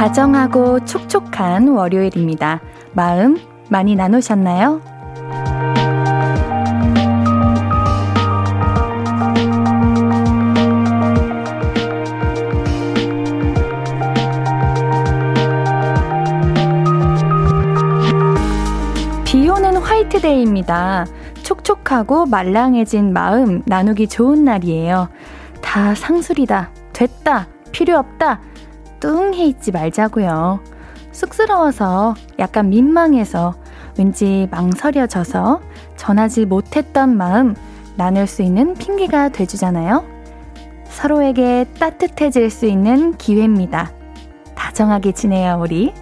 다정하고 촉촉한 월요일입니다. 마음 많이 나누셨나요? 2데이입니다. 촉촉하고 말랑해진 마음 나누기 좋은 날이에요. 다 상술이다, 됐다, 필요 없다 뚱해 있지 말자고요. 쑥스러워서 약간 민망해서 왠지 망설여져서 전하지 못했던 마음 나눌 수 있는 핑계가 돼주잖아요. 서로에게 따뜻해질 수 있는 기회입니다. 다정하게 지내요 우리.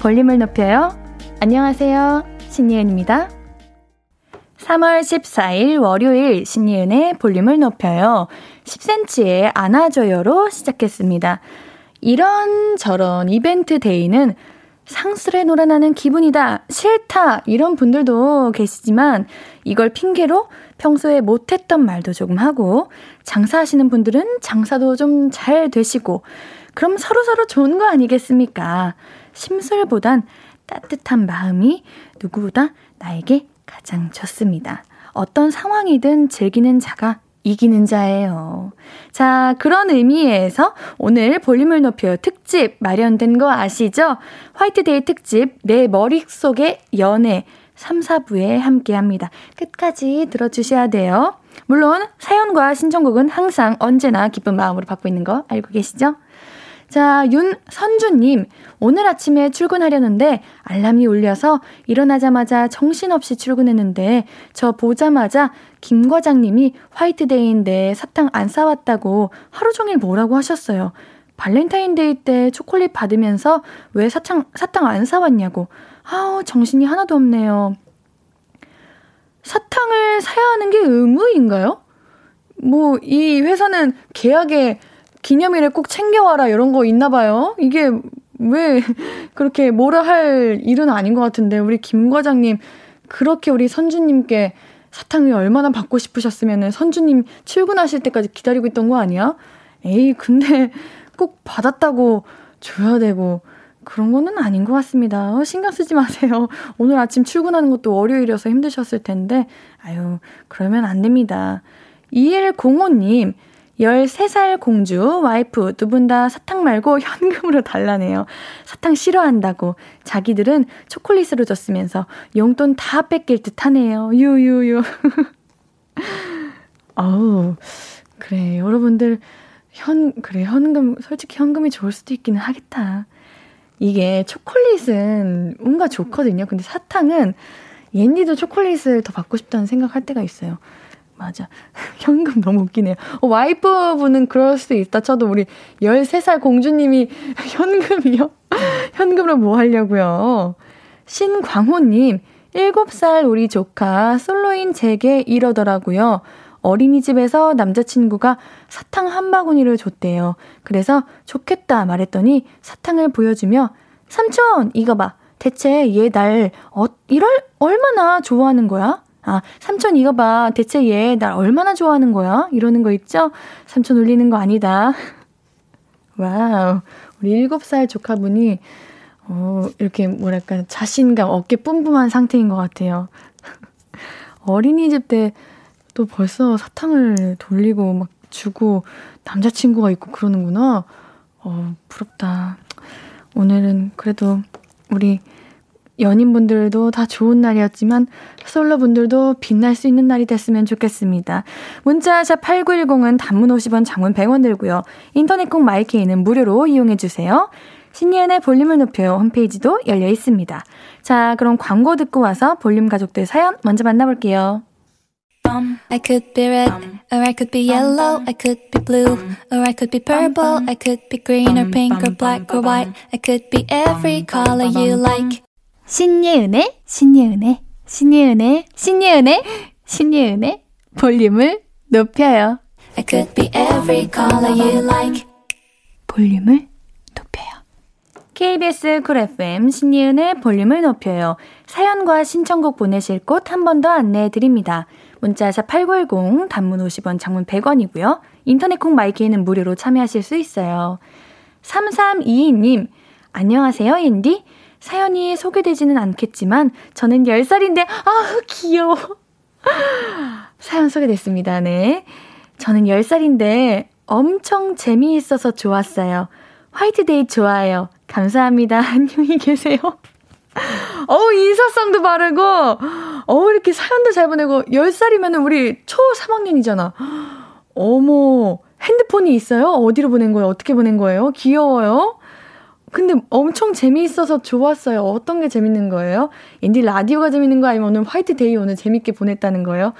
볼륨을 높여요. 안녕하세요, 신예은입니다. 3월 14일 월요일 신예은의 볼륨을 높여요. 10cm의 안아줘요로 시작했습니다. 이런저런 이벤트 데이는 상술에 놀아나는 기분이다, 싫다 이런 분들도 계시지만 이걸 핑계로 평소에 못했던 말도 조금 하고, 장사하시는 분들은 장사도 좀 잘 되시고 그럼 서로서로 좋은 거 아니겠습니까? 심술보단 따뜻한 마음이 누구보다 나에게 가장 좋습니다. 어떤 상황이든 즐기는 자가 이기는 자예요. 자, 그런 의미에서 오늘 볼륨을 높여요 특집 마련된 거 아시죠? 화이트데이 특집 내 머릿속의 연애 3, 4부에 함께합니다. 끝까지 들어주셔야 돼요. 물론 사연과 신청곡은 항상 언제나 기쁜 마음으로 받고 있는 거 알고 계시죠? 자, 윤선주님, 오늘 아침에 출근하려는데 알람이 울려서 일어나자마자 정신없이 출근했는데 저 보자마자 김 과장님이 화이트데이인데 사탕 안 싸왔다고 하루 종일 뭐라고 하셨어요. 발렌타인데이 때 초콜릿 받으면서 왜 사탕 안 싸왔냐고. 아우, 정신이 하나도 없네요. 사탕을 사야 하는 게 의무인가요? 뭐 이 회사는 계약에 기념일에 꼭 챙겨와라 이런 거 있나 봐요. 이게 왜 그렇게 뭐라 할 일은 아닌 것 같은데, 우리 김 과장님 그렇게 우리 선주님께 사탕을 얼마나 받고 싶으셨으면 선주님 출근하실 때까지 기다리고 있던 거 아니야? 에이, 근데 꼭 받았다고 줘야 되고 그런 거는 아닌 것 같습니다. 신경 쓰지 마세요. 오늘 아침 출근하는 것도 월요일이어서 힘드셨을 텐데 아유, 그러면 안 됩니다. 2105님, 13살 공주, 와이프 두 분 다 사탕 말고 현금으로 달라네요. 사탕 싫어한다고 자기들은 초콜릿으로 줬으면서 용돈 다 뺏길 듯 하네요. 유유유. 어우, 그래, 여러분들 현금, 솔직히 현금이 좋을 수도 있기는 하겠다. 이게 초콜릿은 뭔가 좋거든요. 근데 사탕은 옌디도 초콜릿을 더 받고 싶다는 생각할 때가 있어요. 맞아. 현금 너무 웃기네요. 와이프분은 그럴 수도 있다 쳐도 우리 13살 공주님이 현금이요? 현금으로 뭐 하려고요? 신광호님, 7살 우리 조카 솔로인 제게 이러더라고요. 어린이집에서 남자친구가 사탕 한 바구니를 줬대요. 그래서 좋겠다 말했더니 사탕을 보여주며 삼촌 이거 봐. 대체 얘 날 이럴 얼마나 좋아하는 거야? 아, 삼촌 이거 봐. 대체 얘 날 얼마나 좋아하는 거야? 이러는 거 있죠? 삼촌 울리는 거 아니다. 와우. 우리 7살 조카분이 이렇게 뭐랄까 자신감 어깨 뿜뿜한 상태인 것 같아요. 어린이집 때 또 벌써 사탕을 돌리고 막 주고 남자친구가 있고 그러는구나. 부럽다. 오늘은 그래도 우리 연인분들도 다 좋은 날이었지만 솔로분들도 빛날 수 있는 날이 됐으면 좋겠습니다. 문자샵 8910은 단문 50원, 장문 100원 들고요. 인터넷콩 마이케이는 무료로 이용해주세요. 신예은의 볼륨을 높여요 홈페이지도 열려 있습니다. 자, 그럼 광고 듣고 와서 볼륨 가족들 사연 먼저 만나볼게요. I could be red, or I could be yellow, I could be blue, or I could be purple, I could be green or pink or black or white, I could be every color you like. 신예은의 볼륨을 높여요. I could be every color you like. 볼륨을 높여요. KBS 쿨 FM 신예은의 볼륨을 높여요. 사연과 신청곡 보내실 곳 한 번 더 안내해 드립니다. 문자샵 8910, 단문 50원, 장문 100원이고요. 인터넷 콩 마이키는 무료로 참여하실 수 있어요. 3322님, 안녕하세요, 앤디. 사연이 소개되지는 않겠지만 저는 10살인데 아 귀여워. 사연 소개됐습니다. 네. 저는 10살인데 엄청 재미있어서 좋았어요. 화이트데이 좋아요. 감사합니다. 안녕히 계세요. 어우, 인사성도 바르고, 어우, 이렇게 사연도 잘 보내고, 10살이면 우리 초 3학년이잖아. 어머, 핸드폰이 있어요? 어디로 보낸 거예요? 어떻게 보낸 거예요? 귀여워요? 근데 엄청 재미있어서 좋았어요. 어떤 게 재밌는 거예요? 인디 라디오가 재밌는 거 아니면 오늘 화이트데이 오늘 재밌게 보냈다는 거예요?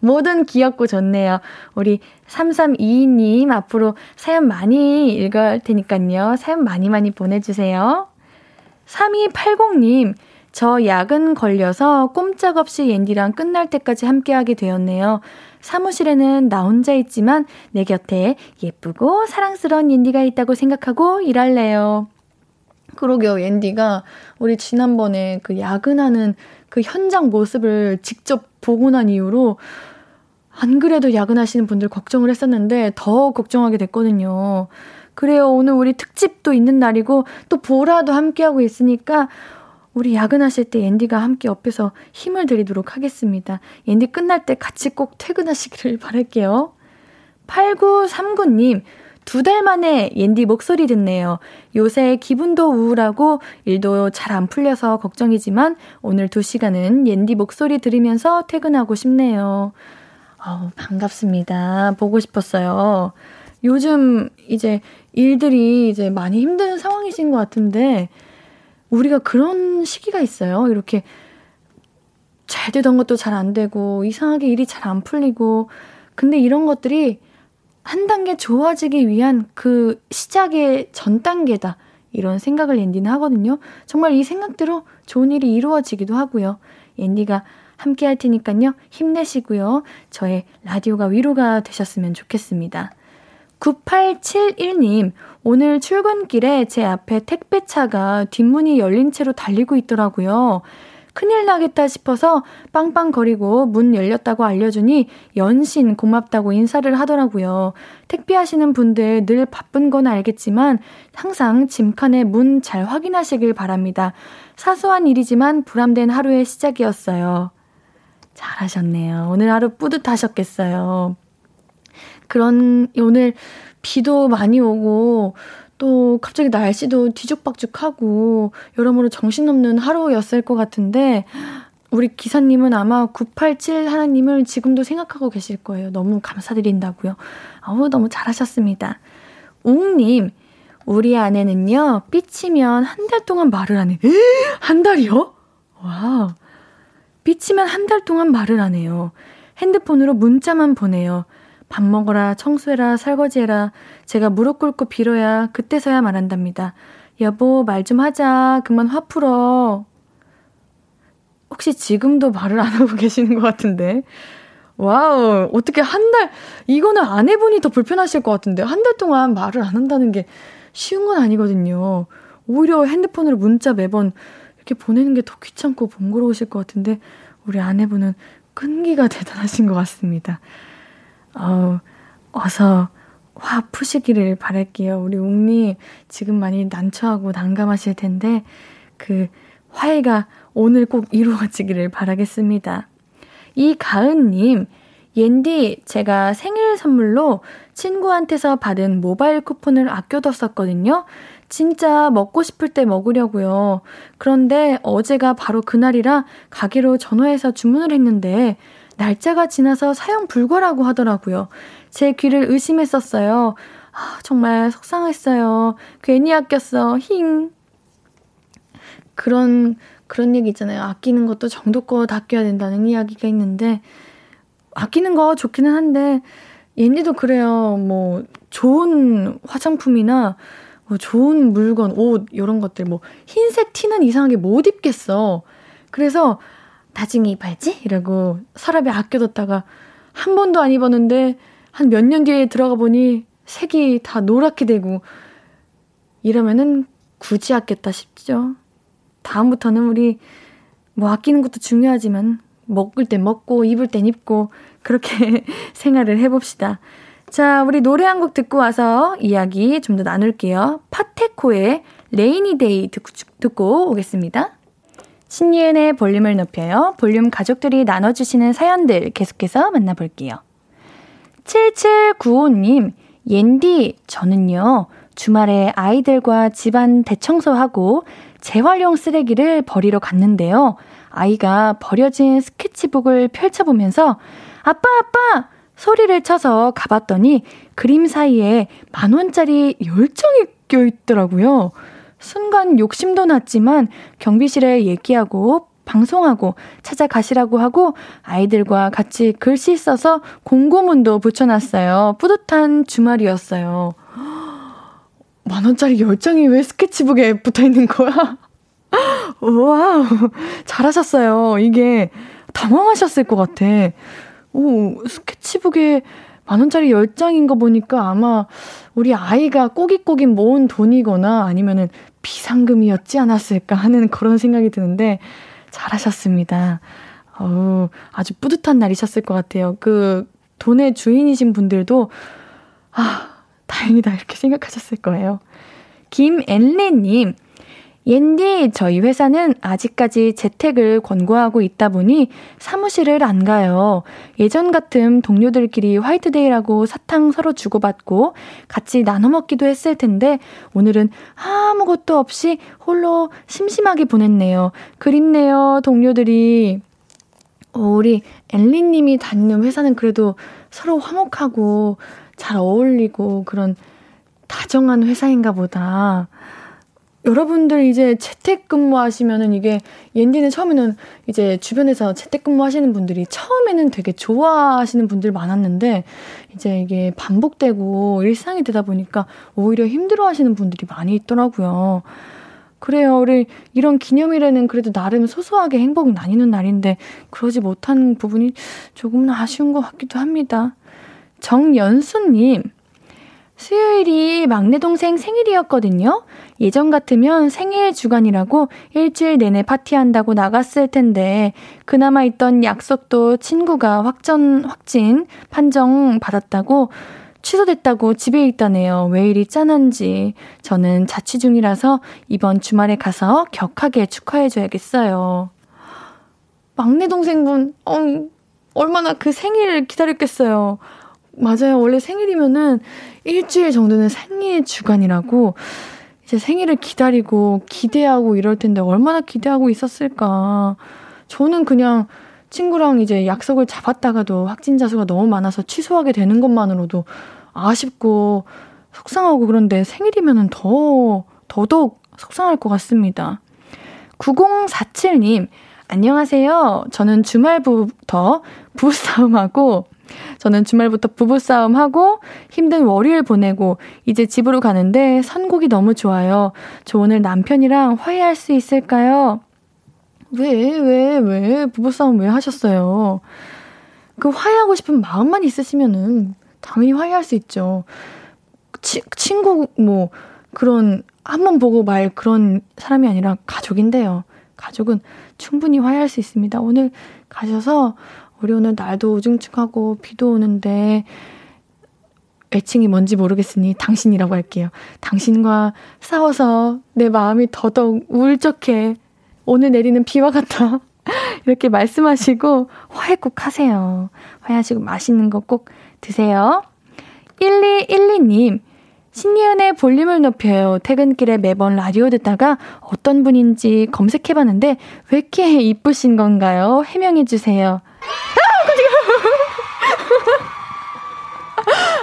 뭐든 귀엽고 좋네요. 우리 3322님 앞으로 사연 많이 읽을 테니까요. 사연 많이 많이 보내주세요. 3280님, 저 야근 걸려서 꼼짝없이 옌디랑 끝날 때까지 함께하게 되었네요. 사무실에는 나 혼자 있지만 내 곁에 예쁘고 사랑스러운 옌디가 있다고 생각하고 일할래요. 그러게요. 옌디가 우리 지난번에 그 야근하는 그 현장 모습을 직접 보고 난 이후로 안 그래도 야근하시는 분들 걱정을 했었는데 더 걱정하게 됐거든요. 그래요. 오늘 우리 특집도 있는 날이고 또 보라도 함께하고 있으니까 우리 야근하실 때 앤디가 함께 옆에서 힘을 드리도록 하겠습니다. 앤디 끝날 때 같이 꼭 퇴근하시기를 바랄게요. 8939님, 2달 만에 옌디 목소리 듣네요. 요새 기분도 우울하고 일도 잘 안 풀려서 걱정이지만 오늘 2시간은 옌디 목소리 들으면서 퇴근하고 싶네요. 반갑습니다. 보고 싶었어요. 요즘 이제 일들이 이제 많이 힘든 상황이신 것 같은데 우리가 그런 시기가 있어요. 이렇게 잘 되던 것도 잘 안 되고 이상하게 일이 잘 안 풀리고 근데 이런 것들이 한 단계 좋아지기 위한 그 시작의 전 단계다. 이런 생각을 옌디는 하거든요. 정말 이 생각대로 좋은 일이 이루어지기도 하고요. 옌디가 함께 할 테니까요. 힘내시고요. 저의 라디오가 위로가 되셨으면 좋겠습니다. 9871님, 오늘 출근길에 제 앞에 택배차가 뒷문이 열린 채로 달리고 있더라고요. 큰일 나겠다 싶어서 빵빵거리고 문 열렸다고 알려주니 연신 고맙다고 인사를 하더라고요. 택배하시는 분들 늘 바쁜 건 알겠지만 항상 짐칸에 문 잘 확인하시길 바랍니다. 사소한 일이지만 보람된 하루의 시작이었어요. 잘하셨네요. 오늘 하루 뿌듯하셨겠어요. 오늘 비도 많이 오고 또 갑자기 날씨도 뒤죽박죽하고 여러모로 정신없는 하루였을 것 같은데 우리 기사님은 아마 987 하나님을 지금도 생각하고 계실 거예요. 너무 감사드린다고요. 너무 잘하셨습니다. 웅님, 우리 아내는요. 삐치면 한 달 동안 말을 안 해요. 한 달이요? 와우. 삐치면 한 달 동안 말을 안 해요. 핸드폰으로 문자만 보내요. 밥 먹어라, 청소해라, 설거지해라. 제가 무릎 꿇고 빌어야 그때서야 말한답니다. 여보, 말 좀 하자. 그만 화 풀어. 혹시 지금도 말을 안 하고 계시는 것 같은데. 와우, 어떻게 한 달, 이거는 아내분이 더 불편하실 것 같은데. 한 달 동안 말을 안 한다는 게 쉬운 건 아니거든요. 오히려 핸드폰으로 문자 매번 이렇게 보내는 게 더 귀찮고 번거로우실 것 같은데 우리 아내분은 끈기가 대단하신 것 같습니다. 어서 화 푸시기를 바랄게요. 우리 웅님 지금 많이 난처하고 난감하실 텐데 그 화해가 오늘 꼭 이루어지기를 바라겠습니다. 이가은님, 옌디 제가 생일 선물로 친구한테서 받은 모바일 쿠폰을 아껴뒀었거든요. 진짜 먹고 싶을 때 먹으려고요. 그런데 어제가 바로 그날이라 가게로 전화해서 주문을 했는데 날짜가 지나서 사용 불가라고 하더라고요. 제 귀를 의심했었어요. 정말 속상했어요. 괜히 아꼈어. 힝. 그런 얘기 있잖아요. 아끼는 것도 정도껏 아껴야 된다는 이야기가 있는데 아끼는 거 좋기는 한데 옌디도 그래요. 뭐 좋은 화장품이나 뭐 좋은 물건, 옷 이런 것들 뭐 흰색 티는 이상하게 못 입겠어. 그래서 나중에 입어야지? 이러고 서랍에 아껴뒀다가 한 번도 안 입었는데 한 몇 년 뒤에 들어가 보니 색이 다 노랗게 되고 이러면은 굳이 아꼈다 싶죠. 다음부터는 우리 뭐 아끼는 것도 중요하지만 먹을 땐 먹고 입을 땐 입고 그렇게 생활을 해봅시다. 자, 우리 노래 한 곡 듣고 와서 이야기 좀 더 나눌게요. 파테코의 레이니데이 듣고 오겠습니다. 신예은의 볼륨을 높여요. 볼륨 가족들이 나눠주시는 사연들 계속해서 만나볼게요. 7795님, 옌디, 저는요, 주말에 아이들과 집안 대청소하고 재활용 쓰레기를 버리러 갔는데요. 아이가 버려진 스케치북을 펼쳐보면서 아빠, 아빠! 소리를 쳐서 가봤더니 그림 사이에 10,000원짜리 10장이 껴있더라고요. 순간 욕심도 났지만 경비실에 얘기하고 방송하고 찾아가시라고 하고 아이들과 같이 글씨 써서 공고문도 붙여놨어요. 뿌듯한 주말이었어요. 10,000원짜리 10장이 왜 스케치북에 붙어있는 거야? 와우, 잘하셨어요. 이게 당황하셨을 것 같아. 오, 스케치북에 10,000원짜리 10장인 거 보니까 아마 우리 아이가 꼬깃꼬깃 모은 돈이거나 아니면은 비상금이었지 않았을까 하는 그런 생각이 드는데 잘하셨습니다. 어우, 아주 뿌듯한 날이셨을 것 같아요. 그 돈의 주인이신 분들도 아, 다행이다 이렇게 생각하셨을 거예요. 김엘레님, 옌디, 저희 회사는 아직까지 재택을 권고하고 있다 보니 사무실을 안 가요. 예전 같은 동료들끼리 화이트데이라고 사탕 서로 주고받고 같이 나눠 먹기도 했을 텐데 오늘은 아무것도 없이 홀로 심심하게 보냈네요. 그립네요, 동료들이. 우리 엘리님이 다니는 회사는 그래도 서로 화목하고 잘 어울리고 그런 다정한 회사인가 보다. 여러분들 이제 재택근무하시면은 이게 옌디는 처음에는 이제 주변에서 재택근무하시는 분들이 처음에는 되게 좋아하시는 분들 많았는데 이제 이게 반복되고 일상이 되다 보니까 오히려 힘들어하시는 분들이 많이 있더라고요. 그래요. 우리 이런 기념일에는 그래도 나름 소소하게 행복이 나뉘는 날인데 그러지 못한 부분이 조금은 아쉬운 것 같기도 합니다. 정연수님, 수요일이 막내 동생 생일이었거든요. 예전 같으면 생일 주간이라고 일주일 내내 파티한다고 나갔을 텐데 그나마 있던 약속도 친구가 확진 판정 받았다고 취소됐다고 집에 있다네요. 왜 이리 짠한지. 저는 자취 중이라서 이번 주말에 가서 격하게 축하해줘야겠어요. 막내 동생분, 얼마나 그 생일을 기다렸겠어요. 맞아요. 원래 생일이면은 일주일 정도는 생일 주간이라고 이제 생일을 기다리고 기대하고 이럴 텐데 얼마나 기대하고 있었을까. 저는 그냥 친구랑 이제 약속을 잡았다가도 확진자 수가 너무 많아서 취소하게 되는 것만으로도 아쉽고 속상하고 그런데 생일이면은 더더욱 속상할 것 같습니다. 9047님, 안녕하세요. 저는 주말부터 부부싸움하고 힘든 월요일 보내고 이제 집으로 가는데 선곡이 너무 좋아요. 저 오늘 남편이랑 화해할 수 있을까요? 왜 부부싸움 왜 하셨어요? 그 화해하고 싶은 마음만 있으시면은 당연히 화해할 수 있죠. 친구 뭐 그런 한 번 보고 말 그런 사람이 아니라 가족인데요. 가족은 충분히 화해할 수 있습니다. 오늘 가셔서 우리 오늘 날도 우중충하고 비도 오는데 애칭이 뭔지 모르겠으니 당신이라고 할게요. 당신과 싸워서 내 마음이 더더욱 울적해. 오늘 내리는 비와 같아. 이렇게 말씀하시고 화해 꼭 하세요. 화해하시고 맛있는 거 꼭 드세요. 1212님, 신예은의 볼륨을 높여요. 퇴근길에 매번 라디오 듣다가 어떤 분인지 검색해봤는데 왜 이렇게 이쁘신 건가요? 해명해주세요.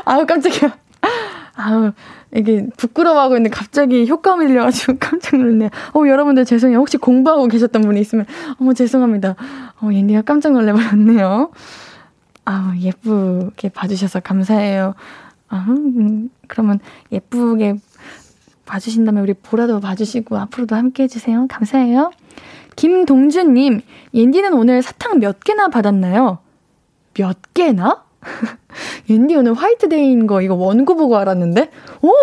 아우, 깜짝이야. 아우, 이게 부끄러워하고 있는데 갑자기 효과음 들려가지고 깜짝 놀랐네요. 여러분들 죄송해요. 혹시 공부하고 계셨던 분이 있으면 죄송합니다. 옌디가 깜짝 놀라버렸네요. 아우, 예쁘게 봐주셔서 감사해요. 그러면 예쁘게 봐주신다면 우리 보라도 봐주시고 앞으로도 함께 해주세요. 감사해요. 김동준님, 옌디는 오늘 사탕 몇 개나 받았나요? 몇 개나? 옌디 오늘 화이트데이인 거 이거 원고 보고 알았는데?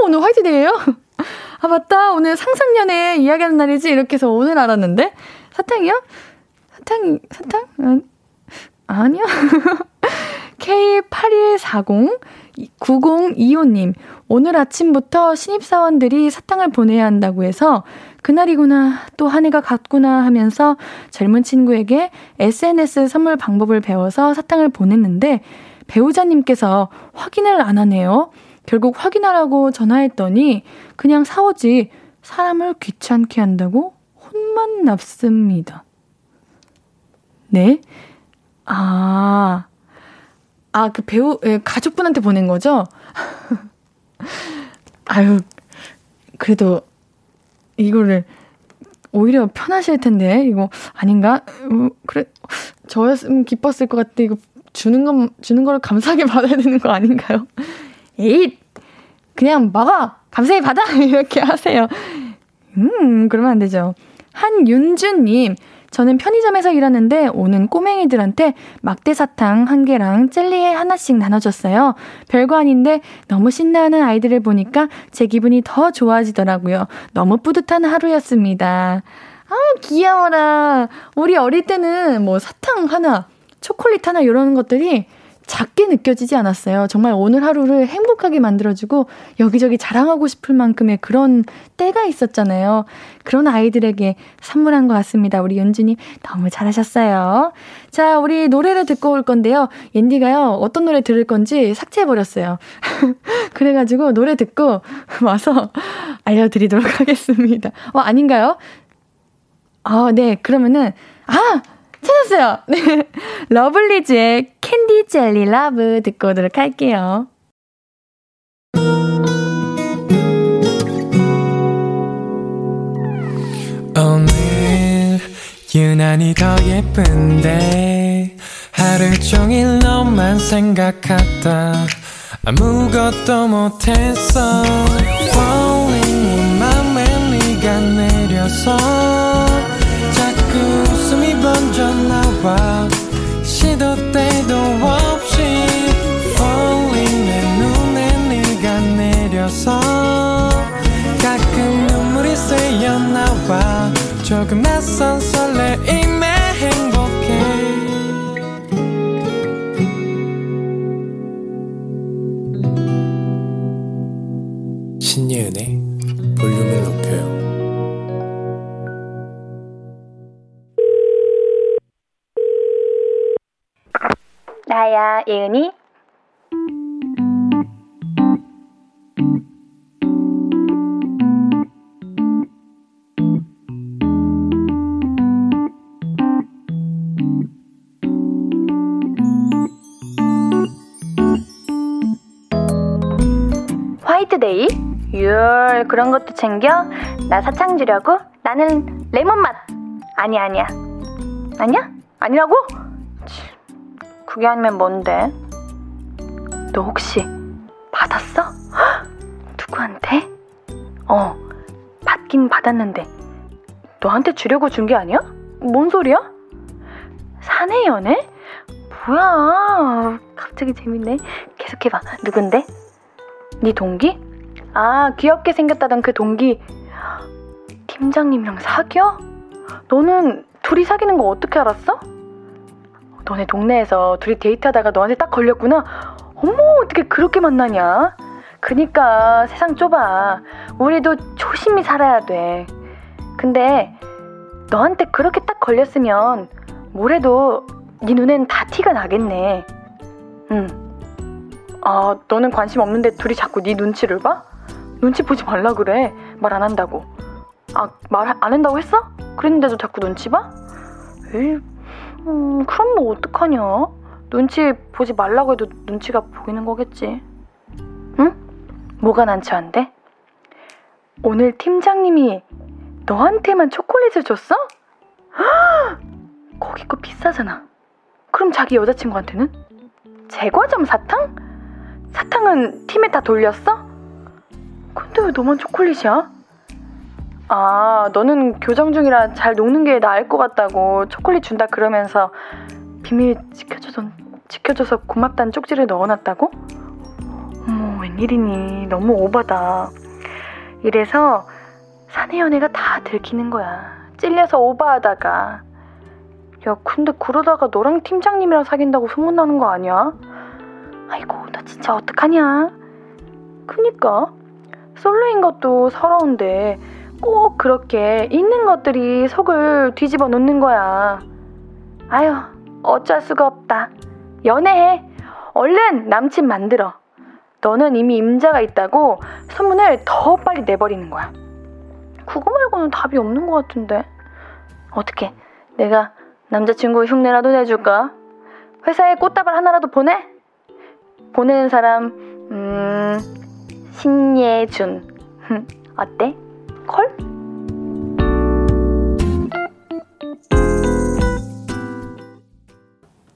오늘 화이트데이예요? 아, 맞다. 오늘 상상연애 이야기하는 날이지? 이렇게 해서 오늘 알았는데? 사탕이요? 사탕? 아니요. K8140 9025님, 오늘 아침부터 신입사원들이 사탕을 보내야 한다고 해서 그날이구나, 또 한 해가 갔구나 하면서 젊은 친구에게 SNS 선물 방법을 배워서 사탕을 보냈는데 배우자님께서 확인을 안 하네요. 결국 확인하라고 전화했더니 그냥 사오지 사람을 귀찮게 한다고 혼만 납습니다. 네? 그 배우, 예, 가족분한테 보낸 거죠? 아유, 그래도 이거를 오히려 편하실 텐데, 이거 아닌가? 그래, 저였으면 기뻤을 것 같아. 이거 주는 거를 감사하게 받아야 되는 거 아닌가요? 에잇! 그냥 먹어! 감사히 받아! 이렇게 하세요. 그러면 안 되죠. 한윤주님, 저는 편의점에서 일하는데 오는 꼬맹이들한테 막대 사탕 1개랑 젤리에 하나씩 나눠줬어요. 별거 아닌데 너무 신나하는 아이들을 보니까 제 기분이 더 좋아지더라고요. 너무 뿌듯한 하루였습니다. 아, 귀여워라. 우리 어릴 때는 뭐 사탕 하나, 초콜릿 하나 이런 것들이 작게 느껴지지 않았어요. 정말 오늘 하루를 행복하게 만들어주고 여기저기 자랑하고 싶을 만큼의 그런 때가 있었잖아요. 그런 아이들에게 선물한 것 같습니다. 우리 윤주님 너무 잘하셨어요. 자, 우리 노래를 듣고 올 건데요. 옌디가요, 어떤 노래 들을 건지 삭제해버렸어요. 그래가지고 노래 듣고 와서 알려드리도록 하겠습니다. 아닌가요? 네. 그러면은, 찾았어요. 네, 러블리즈의 캔디 젤리 러브 듣고 오도록 할게요. 오늘 유난히 더 예쁜데 하루 종일 너만 생각하다 아무것도 못했어. Falling 내 맘에 네가 내려서 자꾸 숨이 번져 나와 시도 때도 없이 Falling 내 눈에 네가 내려서 가끔 눈물이 새어 나와 조금 낯선 설레임에 행복해. 신예은의 볼륨을 높여요. 나야, 예은이. 화이트데이? 율, 그런 것도 챙겨? 나 사탕 주려고? 나는 레몬 맛. 아니야. 아니야? 아니라고? 그게 아니면 뭔데? 너 혹시 받았어? 헉! 누구한테? 받긴 받았는데 너한테 주려고 준 게 아니야? 뭔 소리야? 사내 연애? 뭐야, 갑자기 재밌네. 계속해봐. 누군데? 네 동기? 귀엽게 생겼다던 그 동기 팀장님이랑 사귀어? 너는 둘이 사귀는 거 어떻게 알았어? 너네 동네에서 둘이 데이트하다가 너한테 딱 걸렸구나. 어머, 어떻게 그렇게 만나냐. 그니까 세상 좁아. 우리도 조심히 살아야 돼. 근데 너한테 그렇게 딱 걸렸으면 뭐래도 네 눈엔 다 티가 나겠네. 너는 관심 없는데 둘이 자꾸 네 눈치를 봐? 눈치 보지 말라 그래. 말 안 한다고. 말 안 한다고 했어? 그랬는데도 자꾸 눈치 봐? 에이, 그럼 뭐 어떡하냐? 눈치 보지 말라고 해도 눈치가 보이는 거겠지. 응? 뭐가 난처한데? 오늘 팀장님이 너한테만 초콜릿을 줬어? 헉! 거기 거 비싸잖아. 그럼 자기 여자친구한테는? 제과점 사탕? 사탕은 팀에 다 돌렸어? 근데 왜 너만 초콜릿이야? 너는 교정 중이라 잘 녹는 게 나을 것 같다고 초콜릿 준다 그러면서 비밀 지켜줘서 고맙다는 쪽지를 넣어놨다고? 어머, 웬일이니. 너무 오바다. 이래서 사내 연애가 다 들키는 거야. 찔려서 오바하다가. 야, 근데 그러다가 너랑 팀장님이랑 사귄다고 소문나는 거 아니야? 아이고, 나 진짜 어떡하냐. 그니까 솔로인 것도 서러운데 꼭 그렇게 있는 것들이 속을 뒤집어 놓는 거야. 아유, 어쩔 수가 없다. 연애해. 얼른 남친 만들어. 너는 이미 임자가 있다고 소문을 더 빨리 내버리는 거야. 그거 말고는 답이 없는 것 같은데. 어떡해, 내가 남자친구 흉내라도 내줄까? 회사에 꽃다발 하나라도 보내? 보내는 사람 신예준. 어때? 콜?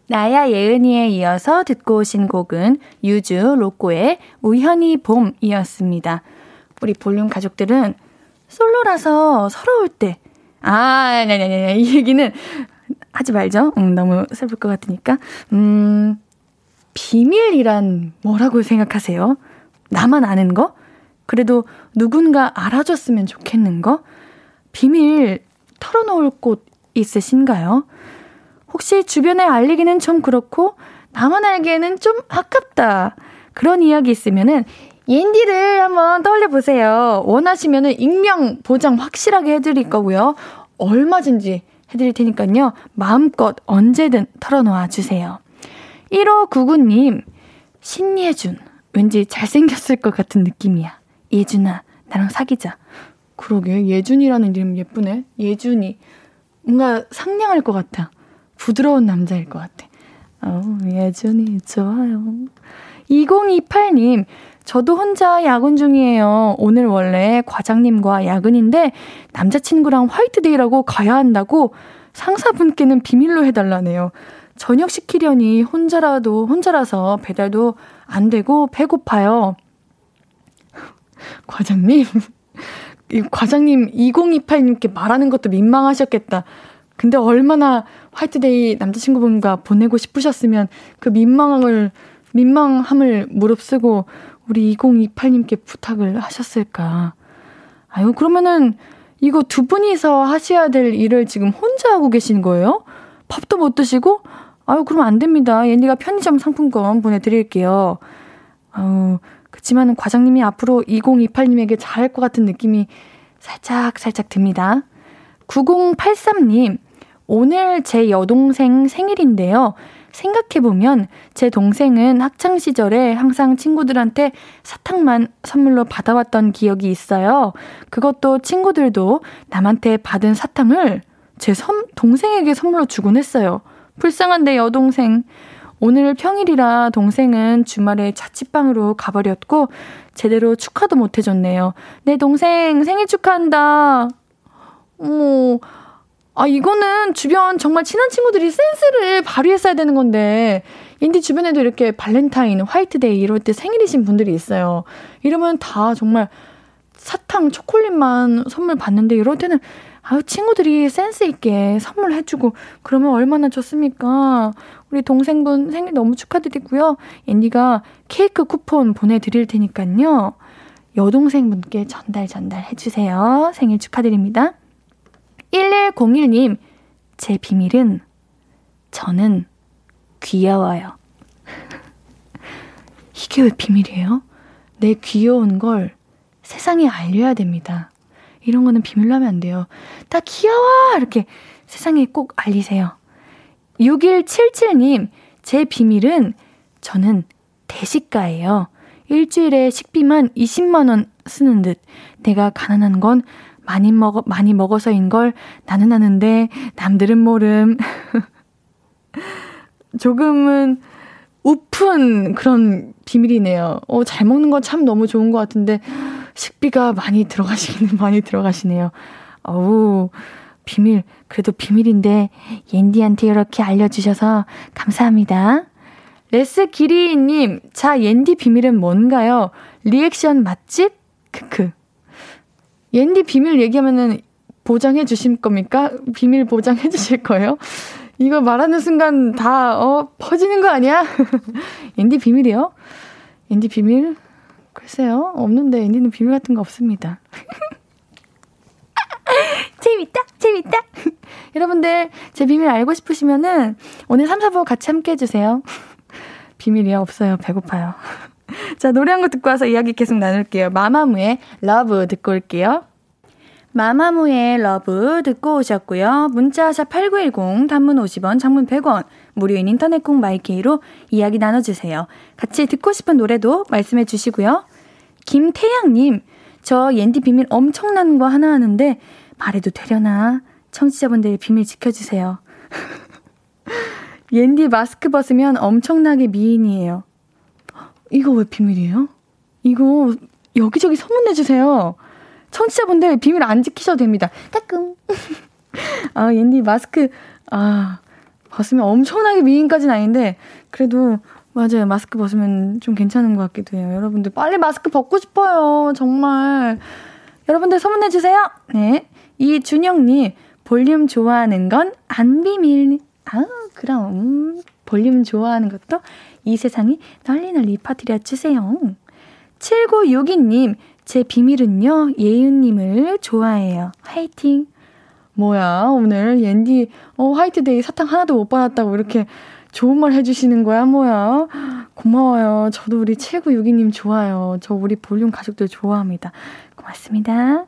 나야 예은이에 이어서 듣고 오신 곡은 유주 로꼬의 우연히 봄이었습니다. 우리 볼륨 가족들은 솔로라서 서러울 때, 아냐냐냐, 이 얘기는 하지 말죠. 너무 슬플 것 같으니까. 비밀이란 뭐라고 생각하세요? 나만 아는 거? 그래도 누군가 알아줬으면 좋겠는 거? 비밀 털어놓을 곳 있으신가요? 혹시 주변에 알리기는 좀 그렇고 나만 알기에는 좀 아깝다, 그런 이야기 있으면은 옌디를 한번 떠올려보세요. 원하시면은 익명 보장 확실하게 해드릴 거고요. 얼마든지 해드릴 테니까요. 마음껏 언제든 털어놓아 주세요. 1599님, 신예준. 왠지 잘생겼을 것 같은 느낌이야. 예준아, 나랑 사귀자. 그러게, 예준이라는 이름 예쁘네. 예준이. 뭔가 상냥할 것 같아. 부드러운 남자일 것 같아. 예준이 좋아요. 2028님, 저도 혼자 야근 중이에요. 오늘 원래 과장님과 야근인데 남자친구랑 화이트데이라고 가야 한다고 상사분께는 비밀로 해달라네요. 저녁 시키려니 혼자라서 배달도 안 되고 배고파요. 과장님, 과장님 2028님께 말하는 것도 민망하셨겠다. 근데 얼마나 화이트데이 남자친구분과 보내고 싶으셨으면 그 민망함을 무릅쓰고 우리 2028님께 부탁을 하셨을까. 아유, 그러면은 이거 두 분이서 하셔야 될 일을 지금 혼자 하고 계신 거예요? 밥도 못 드시고? 아유, 그럼 안 됩니다. 옌디가 편의점 상품권 보내드릴게요. 아유, 그치만 과장님이 앞으로 2028님에게 잘할 것 같은 느낌이 살짝 듭니다. 9083님, 오늘 제 여동생 생일인데요. 생각해보면 제 동생은 학창시절에 항상 친구들한테 사탕만 선물로 받아왔던 기억이 있어요. 그것도 친구들도 남한테 받은 사탕을 제 동생에게 선물로 주곤 했어요. 불쌍한 내 여동생. 오늘 평일이라 동생은 주말에 자취방으로 가버렸고 제대로 축하도 못해줬네요. 내 동생 생일 축하한다. 어머, 아, 이거는 주변 정말 친한 친구들이 센스를 발휘했어야 되는 건데, 인디 주변에도 이렇게 발렌타인, 화이트데이 이럴 때 생일이신 분들이 있어요. 이러면 다 정말 사탕, 초콜릿만 선물 받는데, 이럴 때는 아유, 친구들이 센스 있게 선물해주고 그러면 얼마나 좋습니까? 우리 동생분 생일 너무 축하드리고요. 인디가 케이크 쿠폰 보내드릴 테니까요. 여동생분께 전달 해주세요. 생일 축하드립니다. 1101님, 제 비밀은 저는 귀여워요. 이게 왜 비밀이에요? 내 귀여운 걸 세상에 알려야 됩니다. 이런 거는 비밀로 하면 안 돼요. 다 귀여워! 이렇게 세상에 꼭 알리세요. 6177님, 제 비밀은 저는 대식가예요. 일주일에 식비만 20만원 쓰는 듯. 내가 가난한 건 많이 먹어서인 걸 나는 아는데 남들은 모름. 조금은 우픈 그런 비밀이네요. 잘 먹는 건 참 너무 좋은 것 같은데 식비가 많이 들어가시네요. 어우, 비밀. 그래도 비밀인데 옌디한테 이렇게 알려주셔서 감사합니다. 레스 기리님, 자, 옌디 비밀은 뭔가요? 리액션 맛집? 크크. 옌디 비밀 얘기하면은 보장해 주실 겁니까? 비밀 보장해 주실 거예요? 이거 말하는 순간 다, 퍼지는 거 아니야? 옌디 비밀이요? 옌디 비밀? 글쎄요, 없는데, 옌디는 비밀 같은 거 없습니다. 재밌다. 여러분들, 제 비밀 알고 싶으시면은 오늘 3, 4부 같이 함께 해주세요. 비밀이야? 없어요. 배고파요. 자, 노래 한 곡 듣고 와서 이야기 계속 나눌게요. 마마무의 러브 듣고 올게요. 마마무의 러브 듣고 오셨고요. 문자샵 8910, 단문 50원, 장문 100원, 무료인 인터넷 콩 마이케이로 이야기 나눠주세요. 같이 듣고 싶은 노래도 말씀해 주시고요. 김태양님, 저 옌디 비밀 엄청난 거 하나 하는데 말해도 되려나? 청취자분들의 비밀 지켜주세요. 옌디 마스크 벗으면 엄청나게 미인이에요. 이거 왜 비밀이에요? 이거 여기저기 소문내주세요. 청취자분들 비밀 안 지키셔도 됩니다. 따끔. 아, 옌디 마스크, 아, 벗으면 엄청나게 미인까지는 아닌데, 그래도, 맞아요. 마스크 벗으면 좀 괜찮은 것 같기도 해요. 여러분들, 빨리 마스크 벗고 싶어요. 정말. 여러분들 소문내주세요. 네. 이준영님, 볼륨 좋아하는 건 안 비밀. 아, 그럼. 볼륨 좋아하는 것도 이 세상이 널리 널리 퍼뜨려 주세요. 7962님, 제 비밀은요, 예은님을 좋아해요. 화이팅! 뭐야, 오늘 옌디, 화이트데이 사탕 하나도 못 받았다고 이렇게 좋은 말 해주시는 거야, 뭐야. 고마워요. 저도 우리 7962님 좋아요. 저 우리 볼륨 가족들 좋아합니다. 고맙습니다.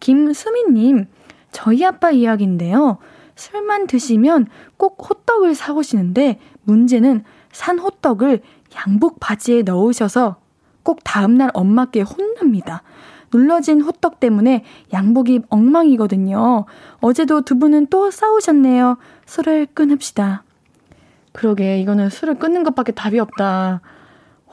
김수민님, 저희 아빠 이야기인데요. 술만 드시면 꼭 호떡을 사오시는데, 문제는 산 호떡을 양복 바지에 넣으셔서 꼭 다음날 엄마께 혼납니다. 눌러진 호떡 때문에 양복이 엉망이거든요. 어제도 두 분은 또 싸우셨네요. 술을 끊읍시다. 그러게, 이거는 술을 끊는 것밖에 답이 없다.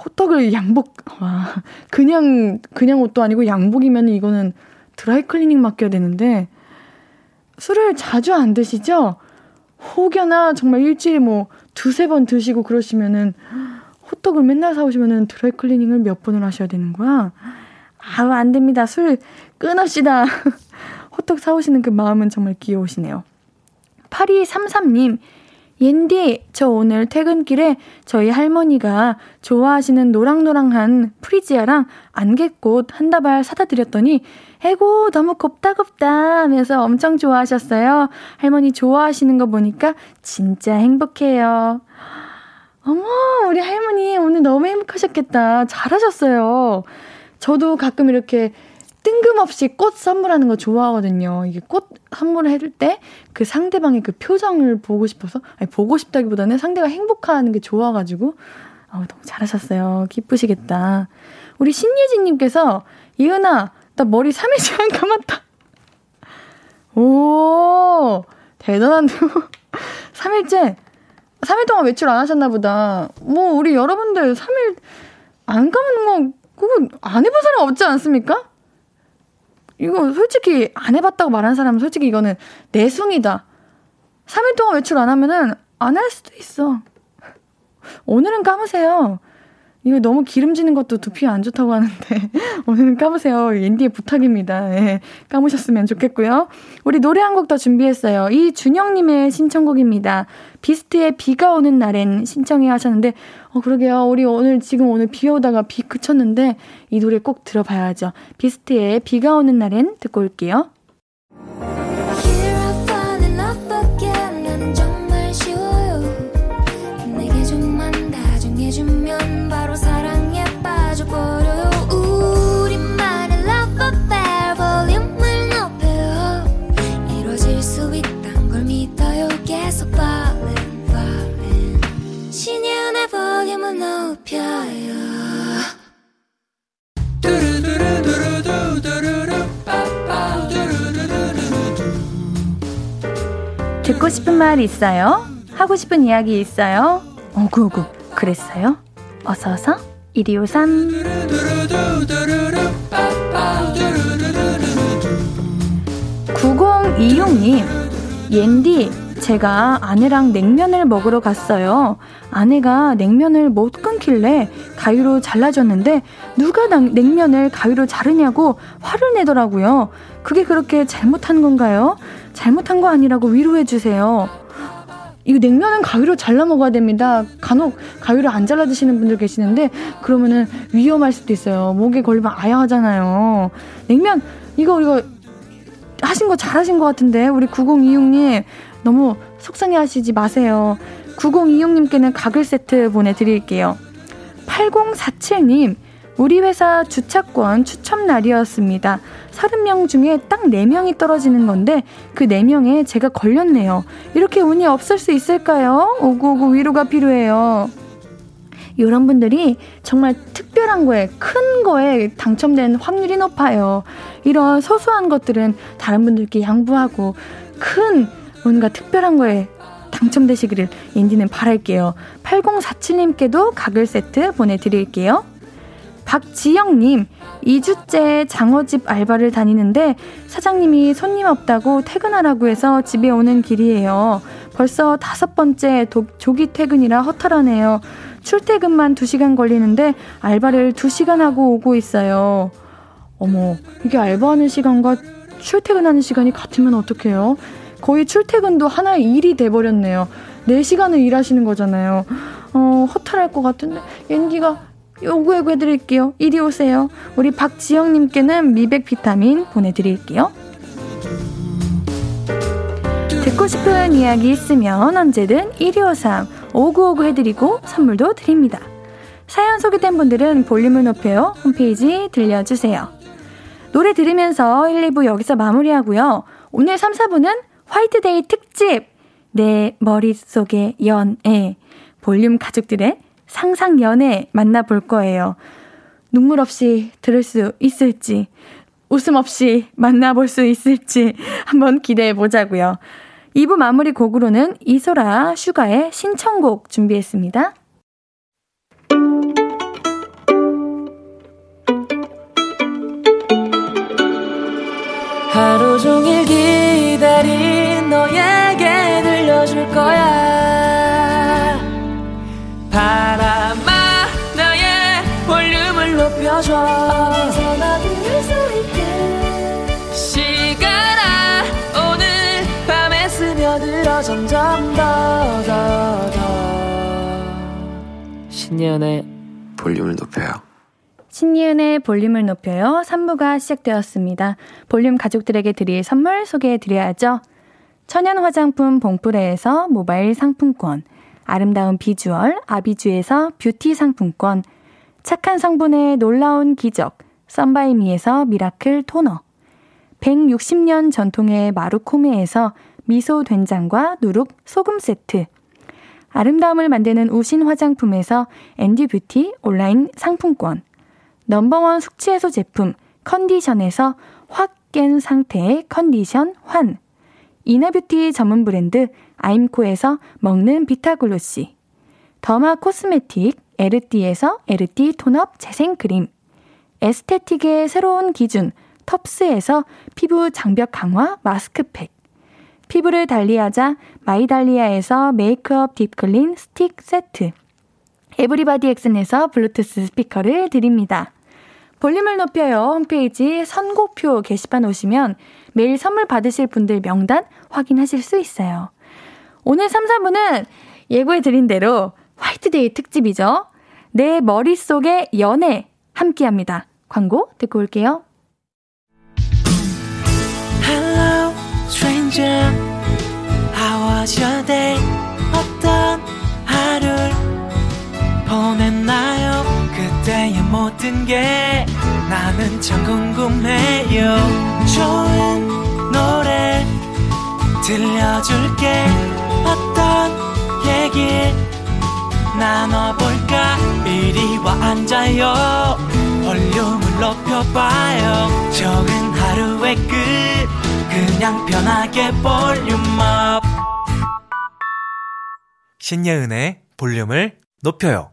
호떡을 양복, 와, 그냥 옷도 아니고 양복이면 이거는 드라이클리닝 맡겨야 되는데, 술을 자주 안 드시죠? 혹여나 정말 일주일에 뭐 두세 번 드시고 그러시면은, 호떡을 맨날 사오시면은 드라이클리닝을 몇 번을 하셔야 되는 거야? 아우, 안 됩니다. 술 끊읍시다. 호떡 사오시는 그 마음은 정말 귀여우시네요. 8233님, 옌디, 저 오늘 퇴근길에 저희 할머니가 좋아하시는 노랑노랑한 프리지아랑 안개꽃 한 다발 사다 드렸더니, 에고, 너무 곱다곱다 하면서 엄청 좋아하셨어요. 할머니 좋아하시는 거 보니까 진짜 행복해요. 어머, 우리 할머니 오늘 너무 행복하셨겠다. 잘하셨어요. 저도 가끔 이렇게 뜬금없이 꽃 선물하는 거 좋아하거든요. 이게 꽃 선물할 때 그 상대방의 그 표정을 보고 싶어서, 아니, 보고 싶다기보다는 상대가 행복해하는 게 좋아가지고, 너무 잘하셨어요. 기쁘시겠다. 우리 신예진님께서, 이은아, 나 머리 3일째 안 감았다. 오, 대단한데. 3일째. 3일 동안 외출 안 하셨나 보다. 뭐, 우리 여러분들 3일 안 감는 거, 그거 안 해본 사람 없지 않습니까? 이거 솔직히 안 해봤다고 말한 사람은 솔직히 이거는 내숭이다. 3일 동안 외출 안 하면은 안 할 수도 있어. 오늘은 감으세요. 이거 너무 기름지는 것도 두피 안 좋다고 하는데, 오늘은 까보세요. 옌디의 부탁입니다. 예, 까보셨으면 좋겠고요. 우리 노래 한 곡 더 준비했어요. 이준영님의 신청곡입니다. 비스트의 비가 오는 날엔 신청해 하셨는데, 그러게요. 우리 지금 오늘 비 오다가 비 그쳤는데, 이 노래 꼭 들어봐야죠. 비스트의 비가 오는 날엔 듣고 올게요. 듣고 싶은 말 있어요? 하고 싶은 이야기 있어요? 어구어구 그랬어요? 어서어서 1253 9026님, 옌디, 제가 아내랑 냉면을 먹으러 갔어요. 아내가 냉면을 못 끊길래 가위로 잘라줬는데 누가 냉면을 가위로 자르냐고 화를 내더라고요. 그게 그렇게 잘못한 건가요? 잘못한 거 아니라고 위로해주세요. 이거 냉면은 가위로 잘라 먹어야 됩니다. 간혹 가위로 안 잘라 드시는 분들 계시는데 그러면은 위험할 수도 있어요. 목에 걸리면 아야 하잖아요. 냉면 이거 하신 거 잘하신 거 같은데, 우리 9026님 너무 속상해 하시지 마세요. 9026님께는 가글 세트 보내드릴게요. 8047님, 우리 회사 주차권 추첨 날이었습니다. 30명 중에 딱 4명이 떨어지는 건데 그 4명에 제가 걸렸네요. 이렇게 운이 없을 수 있을까요? 오구오구 위로가 필요해요. 이런 분들이 정말 특별한 거에, 큰 거에 당첨된 확률이 높아요. 이런 소소한 것들은 다른 분들께 양보하고 큰 뭔가 특별한 거에 당첨되시기를 인디는 바랄게요. 8047님께도 가글 세트 보내드릴게요. 박지영님, 2주째 장어집 알바를 다니는데 사장님이 손님 없다고 퇴근하라고 해서 집에 오는 길이에요. 벌써 5번째 조기 퇴근이라 허탈하네요. 출퇴근만 2시간 걸리는데 알바를 2시간 하고 오고 있어요. 어머, 이게 알바하는 시간과 출퇴근하는 시간이 같으면 어떡해요? 거의 출퇴근도 하나의 일이 돼버렸네요. 4시간을 일하시는 거잖아요. 허탈할 것 같은데 옌디가 요구해고 해드릴게요. 이리 오세요. 우리 박지영님께는 미백 비타민 보내드릴게요. 듣고 싶은 이야기 있으면 언제든 1253 5959 해드리고 선물도 드립니다. 사연 소개된 분들은 볼륨을 높여요 홈페이지 들려주세요. 노래 들으면서 1, 2부 여기서 마무리하고요. 오늘 3, 4부는 화이트데이 특집 내 머릿속의 연애, 볼륨 가족들의 상상 연애 만나볼 거예요. 눈물 없이 들을 수 있을지, 웃음 없이 만나볼 수 있을지 한번 기대해 보자고요. 2부 마무리 곡으로는 이소라 슈가의 신청곡 준비했습니다. 하루 종일 기다린 너에게 들려줄 거야. 바람아 나의 볼륨을 높여줘. 어디서나 들을 수 있게. 시간아 오늘 밤에 스며들어 점점 더. 신예은의 볼륨을 높여요. 신예은의 볼륨을 높여요. 3부가 시작되었습니다. 볼륨 가족들에게 드릴 선물 소개해드려야죠. 천연 화장품 봉프레에서 모바일 상품권, 아름다운 비주얼 아비주에서 뷰티 상품권, 착한 성분의 놀라운 기적 썬바이미에서 미라클 토너, 160년 전통의 마루코메에서 미소 된장과 누룩 소금 세트, 아름다움을 만드는 우신 화장품에서 앤디 뷰티 온라인 상품권, 넘버원 숙취해소 제품 컨디션에서 확 깬 상태의 컨디션 환, 이너뷰티 전문 브랜드 아임코에서 먹는 비타글로시, 더마 코스메틱 에르띠에서 에르띠 톤업 재생크림, 에스테틱의 새로운 기준 텁스에서 피부 장벽 강화 마스크팩, 피부를 달리하자 마이달리아에서 메이크업 딥클린 스틱 세트, 에브리바디 엑슨에서 블루투스 스피커를 드립니다. 볼륨을 높여요 홈페이지 선곡표 게시판 오시면 매일 선물 받으실 분들 명단 확인하실 수 있어요. 오늘 3, 4부는 예고해드린 대로 화이트데이 특집이죠. 내 머릿속의 연애 함께합니다. 광고 듣고 올게요. Hello, stranger. How was your day? 어떤 하루를 보냈나요? 그때의 모든 게 나는 참 궁금해요. 좋은 노래 들려줄게. 어떤 얘기 나눠볼까. 이리 와 앉아요. 볼륨을 높여봐요. 적은 하루의 끝 그냥 편하게 볼륨업. 신예은의 볼륨을 높여요.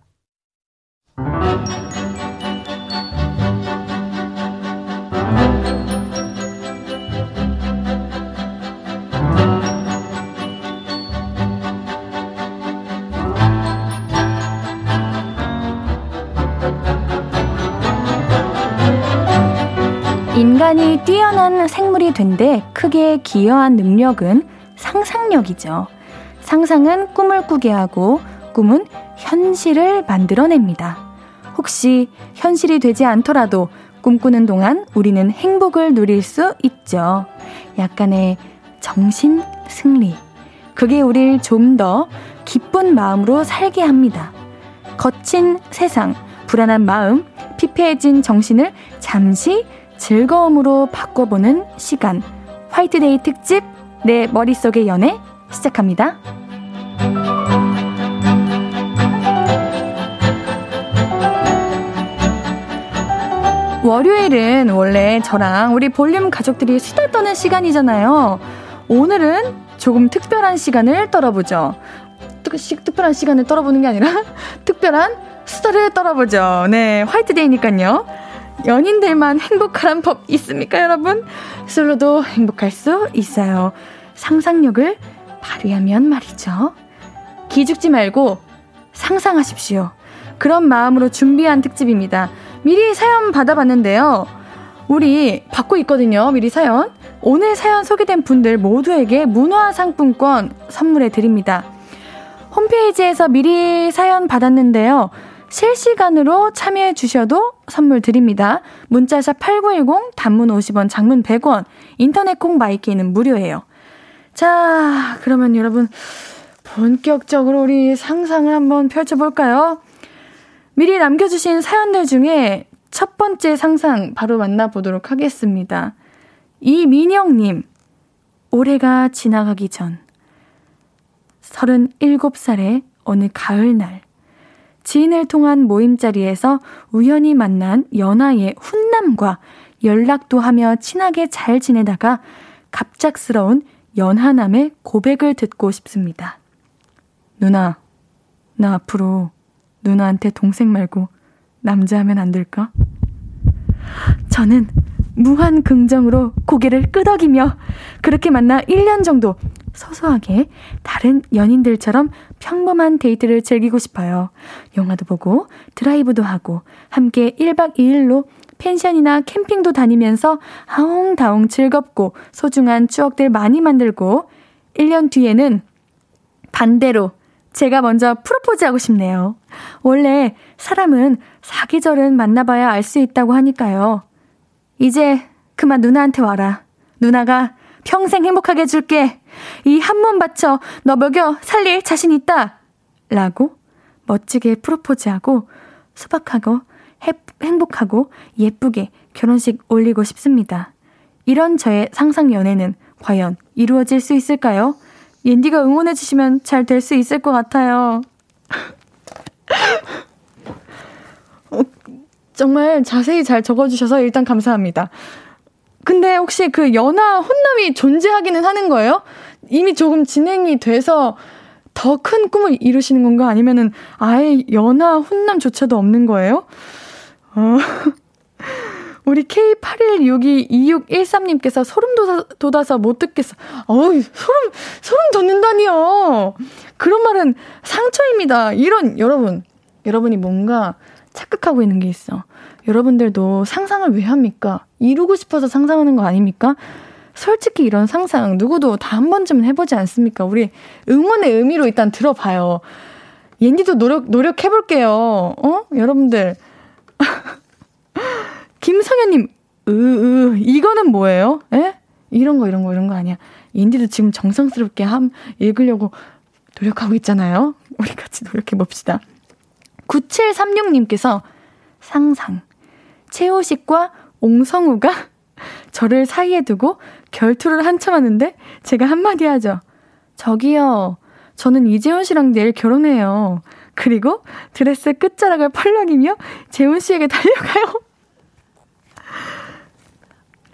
인간이 뛰어난 생물이 된데 크게 기여한 능력은 상상력이죠. 상상은 꿈을 꾸게 하고 꿈은 현실을 만들어냅니다. 혹시 현실이 되지 않더라도 꿈꾸는 동안 우리는 행복을 누릴 수 있죠. 약간의 정신 승리. 그게 우릴 좀 더 기쁜 마음으로 살게 합니다. 거친 세상, 불안한 마음, 피폐해진 정신을 잠시 즐거움으로 바꿔보는 시간. 화이트데이 특집 내 머릿속의 연애 시작합니다. 월요일은 원래 저랑 우리 볼륨 가족들이 수다 떠는 시간이잖아요. 오늘은 조금 특별한 시간을 떨어보죠. 특별한 시간을 떨어보는 게 아니라 특별한 수다를 떨어보죠. 네, 화이트데이니까요. 연인들만 행복하란 법 있습니까, 여러분? 솔로도 행복할 수 있어요. 상상력을 발휘하면 말이죠. 기죽지 말고 상상하십시오. 그런 마음으로 준비한 특집입니다. 미리 사연 받아봤는데요. 우리 받고 있거든요. 미리 사연. 오늘 사연 소개된 분들 모두에게 문화상품권 선물해 드립니다. 홈페이지에서 미리 사연 받았는데요. 실시간으로 참여해 주셔도 선물 드립니다. 문자샵 8910, 단문 50원, 장문 100원, 인터넷 콩 마이키는 무료예요. 자, 그러면 여러분 본격적으로 우리 상상을 한번 펼쳐볼까요? 미리 남겨주신 사연들 중에 첫 번째 상상 바로 만나보도록 하겠습니다. 이민영님, 올해가 지나가기 전 37살의 어느 가을날 지인을 통한 모임 자리에서 우연히 만난 연하의 훈남과 연락도 하며 친하게 잘 지내다가 갑작스러운 연하남의 고백을 듣고 싶습니다. 누나, 나 앞으로 누나한테 동생 말고 남자 하면 안 될까? 저는 무한 긍정으로 고개를 끄덕이며 그렇게 만나 1년 정도 소소하게 다른 연인들처럼 평범한 데이트를 즐기고 싶어요. 영화도 보고 드라이브도 하고 함께 1박 2일로 펜션이나 캠핑도 다니면서 아웅다웅 즐겁고 소중한 추억들 많이 만들고 1년 뒤에는 반대로 제가 먼저 프로포즈하고 싶네요. 원래 사람은 사계절은 만나봐야 알 수 있다고 하니까요. 이제 그만 누나한테 와라. 누나가 평생 행복하게 해줄게. 이 한 몸 바쳐 너 먹여 살릴 자신 있다. 라고 멋지게 프로포즈하고 소박하고 행복하고 예쁘게 결혼식 올리고 싶습니다. 이런 저의 상상 연애는 과연 이루어질 수 있을까요? 옌디가 응원해주시면 잘 될 수 있을 것 같아요. 정말 자세히 잘 적어주셔서 일단 감사합니다. 근데 혹시 그 연하 혼남이 존재하기는 하는 거예요? 이미 조금 진행이 돼서 더 큰 꿈을 이루시는 건가? 아니면은 아예 연하 혼남조차도 없는 거예요? 우리 K81622613님께서 소름 돋아서 못 듣겠어. 어우, 소름 돋는다니요. 그런 말은 상처입니다. 이런, 여러분이 뭔가 착각하고 있는 게 있어. 여러분들도 상상을 왜 합니까? 이루고 싶어서 상상하는 거 아닙니까? 솔직히 이런 상상 누구도 다 한 번쯤은 해보지 않습니까? 우리 응원의 의미로 일단 들어봐요. 옌디도 노력해볼게요. 여러분들. 김성현님, 이거는 뭐예요? 에? 이런 거 아니야. 옌디도 지금 정성스럽게 읽으려고 노력하고 있잖아요. 우리 같이 노력해봅시다. 9736님께서 상상. 최호식과 옹성우가 저를 사이에 두고 결투를 한참 하는데 제가 한마디 하죠. 저기요, 저는 이재훈 씨랑 내일 결혼해요. 그리고 드레스 끝자락을 펄럭이며 재훈 씨에게 달려가요.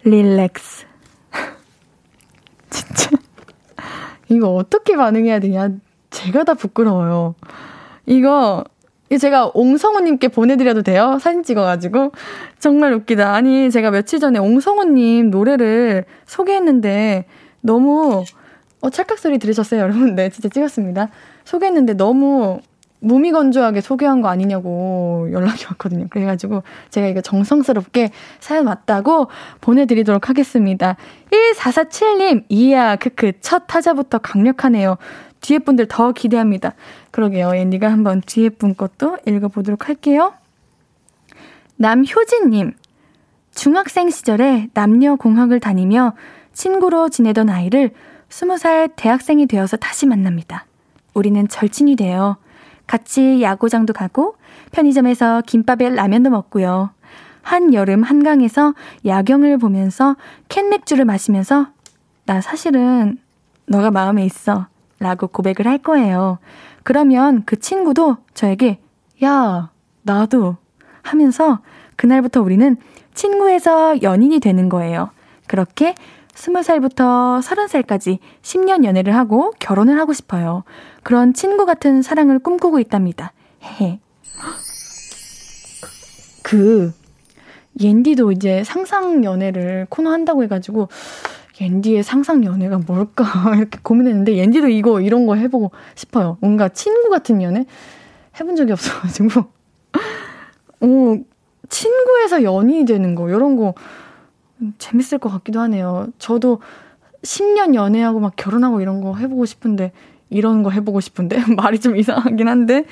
릴렉스. 진짜 이거 어떻게 반응해야 되냐. 제가 다 부끄러워요. 이거 제가 옹성우님께 보내드려도 돼요? 사진 찍어가지고. 정말 웃기다. 아니, 제가 며칠 전에 옹성우님 노래를 소개했는데 너무 찰칵 소리 들으셨어요, 여러분? 네, 진짜 찍었습니다. 소개했는데 너무 무미건조하게 소개한 거 아니냐고 연락이 왔거든요. 그래가지고 제가 이거 정성스럽게 사연 왔다고 보내드리도록 하겠습니다. 1447님, 이야, 크크, 첫 타자부터 강력하네요. 뒤에 분들 더 기대합니다. 그러게요. 앤디가 한번 뒤에 분 것도 읽어보도록 할게요. 남효진님, 중학생 시절에 남녀공학을 다니며 친구로 지내던 아이를 20살 대학생이 되어서 다시 만납니다. 우리는 절친이 돼요. 같이 야구장도 가고 편의점에서 김밥에 라면도 먹고요. 한여름 한강에서 야경을 보면서 캔맥주를 마시면서 나 사실은 너가 마음에 있어 라고 고백을 할 거예요. 그러면 그 친구도 저에게 야 나도 하면서 그날부터 우리는 친구에서 연인이 되는 거예요. 그렇게 20살부터 30살까지 10년 연애를 하고 결혼을 하고 싶어요. 그런 친구 같은 사랑을 꿈꾸고 있답니다. 헤헤. 그 옌디도 이제 상상 연애를 코너 한다고 해가지고 옌디의 상상 연애가 뭘까 이렇게 고민했는데 옌디도 이런 거 해보고 싶어요. 뭔가 친구 같은 연애 해본 적이 없어가지고 친구에서 연인이 되는 거 이런 거 재밌을 것 같기도 하네요. 저도 10년 연애하고 막 결혼하고 이런 거 해보고 싶은데 말이 좀 이상하긴 한데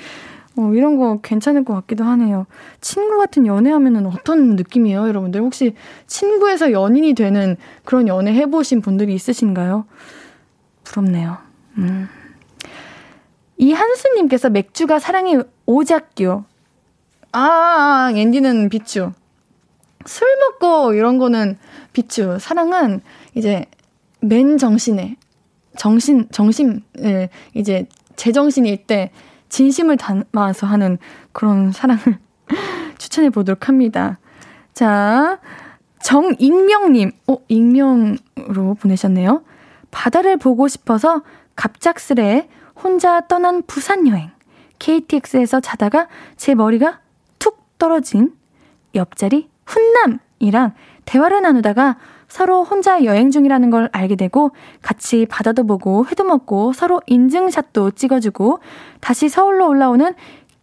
이런 거 괜찮을 것 같기도 하네요. 친구 같은 연애하면 어떤 느낌이에요, 여러분들? 혹시 친구에서 연인이 되는 그런 연애 해보신 분들이 있으신가요? 부럽네요. 이한수님께서 맥주가 사랑의 오작교. 엔디는 비추. 술 먹고 이런 거는 비추. 사랑은 이제 맨 정신에 정신을 이제 제정신일 때 진심을 담아서 하는 그런 사랑을 추천해 보도록 합니다. 자, 정익명님. 익명으로 보내셨네요. 바다를 보고 싶어서 갑작스레 혼자 떠난 부산 여행. KTX에서 자다가 제 머리가 툭 떨어진 옆자리 훈남이랑 대화를 나누다가 서로 혼자 여행 중이라는 걸 알게 되고 같이 바다도 보고 회도 먹고 서로 인증샷도 찍어주고 다시 서울로 올라오는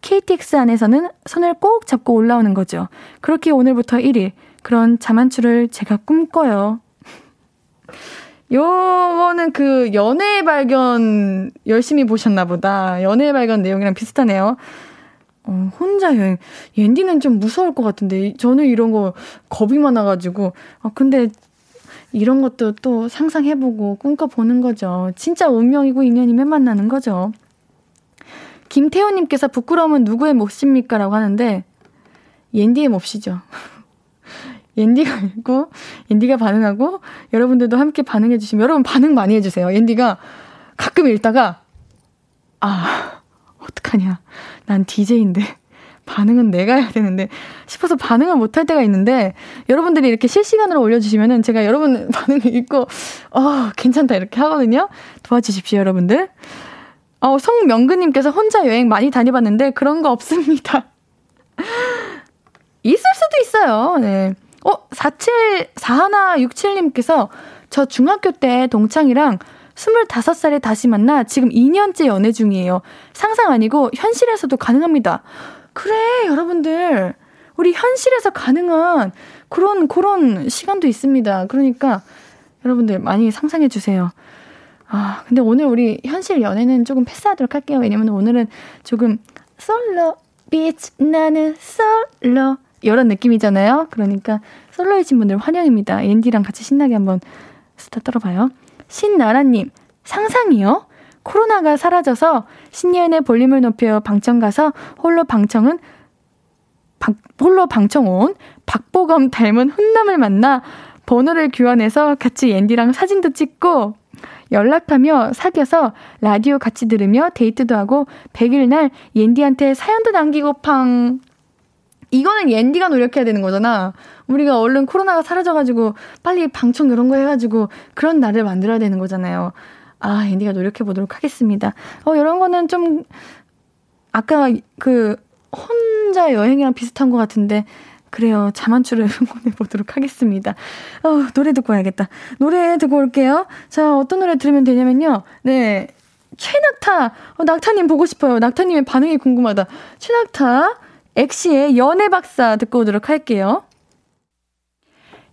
KTX 안에서는 손을 꼭 잡고 올라오는 거죠. 그렇게 오늘부터 1일 그런 자만추를 제가 꿈꿔요. 요거는 그 연애의 발견 열심히 보셨나 보다. 연애의 발견 내용이랑 비슷하네요. 혼자 여행. 옌디는 좀 무서울 것 같은데 저는 이런 거 겁이 많아가지고 근데 이런 것도 또 상상해보고 꿈꿔보는 거죠. 진짜 운명이고 인연이면 만나는 거죠. 김태호님께서 부끄러움은 누구의 몫입니까? 라고 하는데 옌디의 몫이죠. 옌디가 읽고 옌디가 반응하고 여러분들도 함께 반응해주시면 여러분 반응 많이 해주세요. 옌디가 가끔 읽다가 어떡하냐. 난 DJ인데 반응은 내가 해야 되는데 싶어서 반응을 못할 때가 있는데 여러분들이 이렇게 실시간으로 올려주시면은 제가 여러분 반응을 읽고 괜찮다 이렇게 하거든요. 도와주십시오 여러분들. 성명근님께서 혼자 여행 많이 다녀봤는데 그런 거 없습니다. 있을 수도 있어요. 네. 4167님께서 저 중학교 때 동창이랑 25살에 다시 만나 지금 2년째 연애 중이에요. 상상 아니고 현실에서도 가능합니다. 그래, 여러분들. 우리 현실에서 가능한 그런 시간도 있습니다. 그러니까 여러분들 많이 상상해 주세요. 근데 오늘 우리 현실 연애는 조금 패스하도록 할게요. 왜냐면 오늘은 조금 솔로, 비치, 나는 솔로 이런 느낌이잖아요. 그러니까 솔로이신 분들 환영입니다. 엔디랑 같이 신나게 한번 스타 떨어봐요. 신나라님, 상상이요? 코로나가 사라져서 신예은의 볼륨을 높여 방청 가서 홀로 방청 온 박보검 닮은 훈남을 만나 번호를 교환해서 같이 앤디랑 사진도 찍고 연락하며 사귀어서 라디오 같이 들으며 데이트도 하고 100일 날 앤디한테 사연도 남기고 팡. 이거는 옌디가 노력해야 되는 거잖아. 우리가 얼른 코로나가 사라져가지고 빨리 방청 이런 거 해가지고 그런 날을 만들어야 되는 거잖아요. 옌디가 노력해보도록 하겠습니다. 이런 거는 좀 아까 그 혼자 여행이랑 비슷한 것 같은데 그래요. 자만추를 응원해보도록 하겠습니다. 노래 듣고 와야겠다. 노래 듣고 올게요. 자, 어떤 노래 들으면 되냐면요. 네, 최낙타. 낙타님 보고 싶어요. 낙타님의 반응이 궁금하다. 최낙타. 엑시의 연애박사 듣고 오도록 할게요.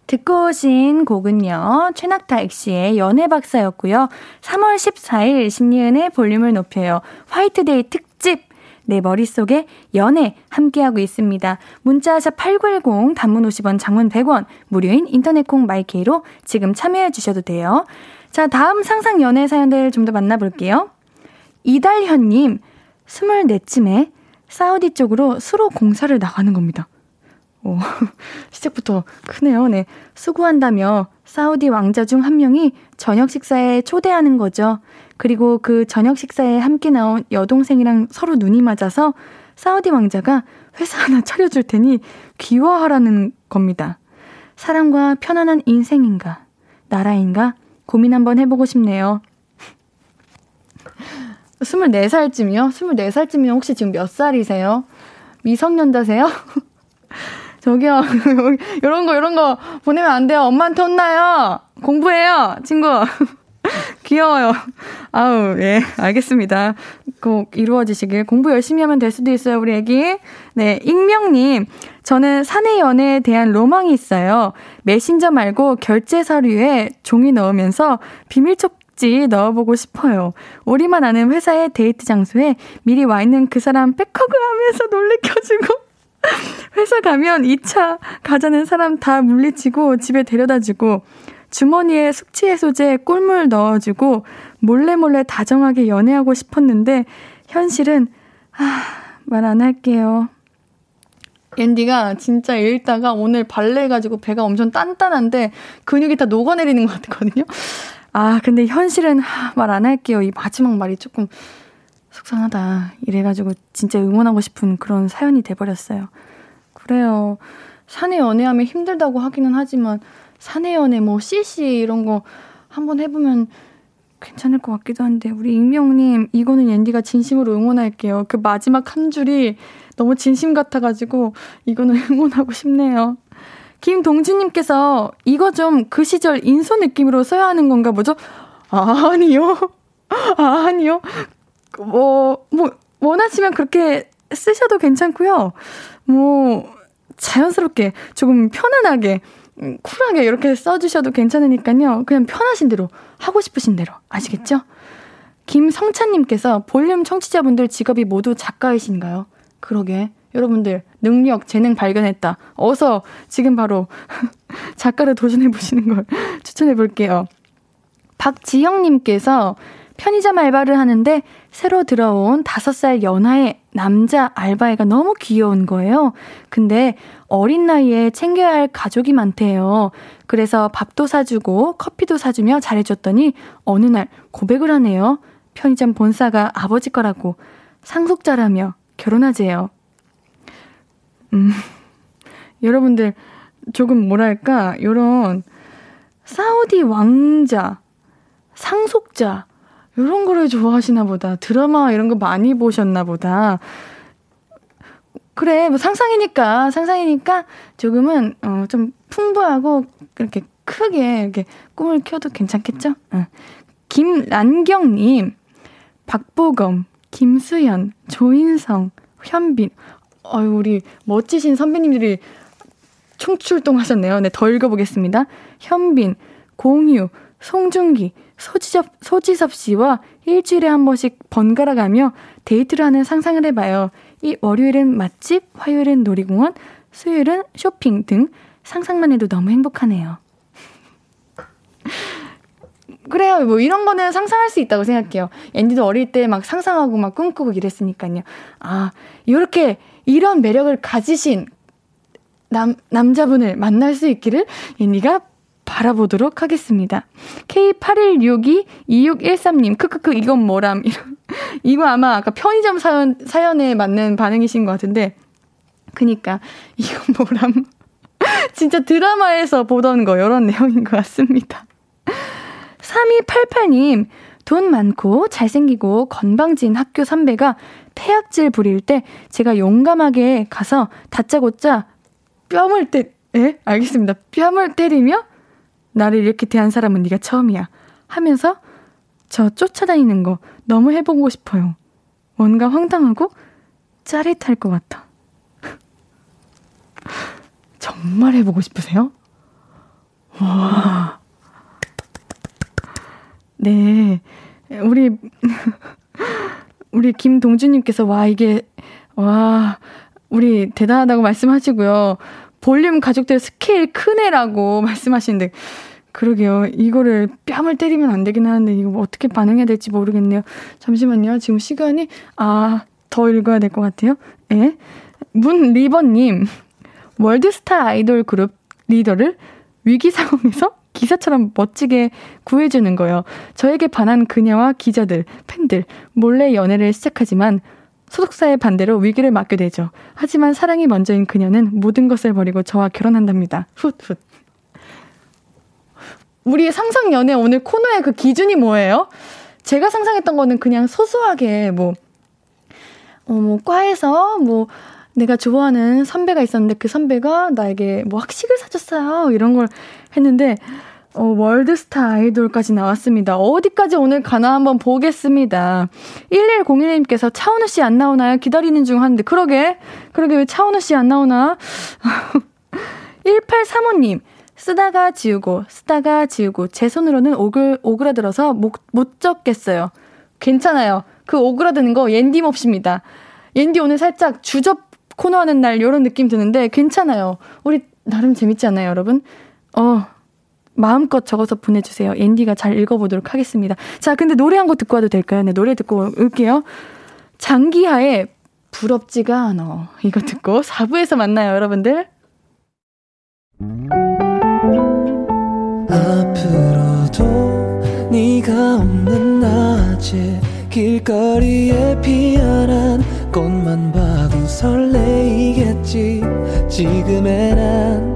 듣고 오신 곡은요. 최낙타 엑시의 연애박사였고요. 3월 14일 신예은의 볼륨을 높여요. 화이트데이 특집. 내 머릿속에 연애 함께하고 있습니다. 문자샵 8910 단문 50원 장문 100원 무료인 인터넷콩 마이케이로 지금 참여해 주셔도 돼요. 자, 다음 상상 연애 사연들 좀 더 만나볼게요. 이달현님, 24쯤에 사우디 쪽으로 수로 공사를 나가는 겁니다. 오, 시작부터 크네요. 네, 수고한다며 사우디 왕자 중 한 명이 저녁 식사에 초대하는 거죠. 그리고 그 저녁 식사에 함께 나온 여동생이랑 서로 눈이 맞아서 사우디 왕자가 회사 하나 차려줄 테니 귀화하라는 겁니다. 사람과 편안한 인생인가, 나라인가 고민 한번 해보고 싶네요. 24살쯤이요? 24살쯤이면 혹시 지금 몇 살이세요? 미성년자세요? 저기요, 이런 거 보내면 안 돼요. 엄마한테 혼나요. 공부해요, 친구. 귀여워요. 아우, 예, 알겠습니다. 꼭 이루어지시길. 공부 열심히 하면 될 수도 있어요, 우리 애기. 네, 익명님. 저는 사내 연애에 대한 로망이 있어요. 메신저 말고 결제 서류에 종이 넣으면서 비밀 쪽지 넣어보고 싶어요. 우리만 아는 회사의 데이트 장소에 미리 와 있는 그 사람 백허그 하면서 놀래켜주고. 회사 가면 2차 가자는 사람 다 물리치고 집에 데려다주고 주머니에 숙취해소제 꿀물 넣어주고 몰래 다정하게 연애하고 싶었는데 현실은 말 안 할게요. 앤디가 진짜 읽다가 오늘 발레 가지고 배가 엄청 단단한데 근육이 다 녹아내리는 것 같거든요. 아, 근데 현실은 말 안 할게요. 이 마지막 말이 조금 속상하다. 이래가지고 진짜 응원하고 싶은 그런 사연이 돼버렸어요. 그래요. 사내 연애하면 힘들다고 하기는 하지만 사내 연애 뭐 CC 이런 거 한번 해보면 괜찮을 것 같기도 한데 우리 익명님 이거는 앤디가 진심으로 응원할게요. 그 마지막 한 줄이 너무 진심 같아가지고 이거는 응원하고 싶네요. 김동진님께서 이거 좀 그 시절 인소 느낌으로 써야 하는 건가 뭐죠? 아니요. 뭐 원하시면 그렇게 쓰셔도 괜찮고요. 뭐 자연스럽게 조금 편안하게 쿨하게 이렇게 써주셔도 괜찮으니까요. 그냥 편하신 대로 하고 싶으신 대로 아시겠죠? 김성찬님께서 볼륨 청취자분들 직업이 모두 작가이신가요? 그러게 여러분들 능력 재능 발견했다. 어서 지금 바로 작가를 도전해보시는 걸 추천해볼게요. 박지영님께서 편의점 알바를 하는데 새로 들어온 5살 연하의 남자 알바애가 너무 귀여운 거예요. 근데 어린 나이에 챙겨야 할 가족이 많대요. 그래서 밥도 사주고 커피도 사주며 잘해줬더니 어느 날 고백을 하네요. 편의점 본사가 아버지 거라고 상속자라며 결혼하재요. 여러분들 조금 뭐랄까 이런 사우디 왕자, 상속자 이런 거를 좋아하시나 보다. 드라마 이런 거 많이 보셨나 보다. 그래, 뭐 상상이니까 조금은 좀 풍부하고 이렇게 크게 이렇게 꿈을 켜도 괜찮겠죠? 응. 김란경님, 박보검, 김수현, 조인성, 현빈. 아유, 우리 멋지신 선배님들이 총출동하셨네요. 네, 더 읽어보겠습니다. 현빈, 공유, 송중기, 소지섭 씨와 일주일에 한 번씩 번갈아 가며 데이트를 하는 상상을 해봐요. 이 월요일은 맛집, 화요일은 놀이공원, 수요일은 쇼핑 등 상상만 해도 너무 행복하네요. 그래요. 뭐 이런 거는 상상할 수 있다고 생각해요. 앤디도 어릴 때 막 상상하고 막 꿈꾸고 이랬으니까요. 아, 이렇게 이런 매력을 가지신 남자분을 만날 수 있기를 앤디가 바라보도록 하겠습니다. K81622613님, 크크크, 이건 뭐람. 이거 아마 아까 편의점 사연에 맞는 반응이신 것 같은데. 그니까, 이건 뭐람. 진짜 드라마에서 보던 거, 이런 내용인 것 같습니다. 3288님, 돈 많고 잘생기고 건방진 학교 선배가 태학질 부릴 때 제가 용감하게 가서 다짜고짜 뺨을 때리며 나를 이렇게 대한 사람은 네가 처음이야 하면서 저 쫓아다니는 거 너무 해보고 싶어요. 뭔가 황당하고 짜릿할 것 같아. 정말 해보고 싶으세요? 와, 네, 우리 김동주님께서 우리 대단하다고 말씀하시고요. 볼륨 가족들 스케일 크네라고 말씀하시는데 그러게요. 이거를 뺨을 때리면 안 되긴 하는데 이거 어떻게 반응해야 될지 모르겠네요. 잠시만요. 지금 시간이 더 읽어야 될 것 같아요. 예. 문리버님, 월드스타 아이돌 그룹 리더를 위기 상황에서 기사처럼 멋지게 구해주는 거요. 저에게 반한 그녀와 기자들, 팬들 몰래 연애를 시작하지만 소속사의 반대로 위기를 맞게 되죠. 하지만 사랑이 먼저인 그녀는 모든 것을 버리고 저와 결혼한답니다. 훗훗. 우리의 상상 연애 오늘 코너의 그 기준이 뭐예요? 제가 상상했던 거는 그냥 소소하게 뭐 과에서 내가 좋아하는 선배가 있었는데 그 선배가 나에게 학식을 사줬어요. 이런 걸 했는데 월드스타 아이돌까지 나왔습니다. 어디까지 오늘 가나 한번 보겠습니다. 1101님께서 차은우 씨 안 나오나요? 기다리는 중 하는데 그러게 왜 차은우 씨 안 나오나? 1835님 쓰다가 지우고 제 손으로는 오그라들어서 못 적겠어요. 괜찮아요. 그 오그라드는 거 옌디 몹시입니다. 옌디 오늘 살짝 주접 코너하는 날 이런 느낌 드는데 괜찮아요. 우리 나름 재밌지 않나요, 여러분? 마음껏 적어서 보내주세요. 옌디가 잘 읽어보도록 하겠습니다. 자, 근데 노래 한 곡 듣고 와도 될까요? 네, 노래 듣고 올게요. 장기하의 부럽지가 않아. 이거 듣고 4부에서 만나요, 여러분들. 앞으로도 네가 없는 낮에 길거리에 피어난 꽃만 봐도 설레이겠지. 지금의 난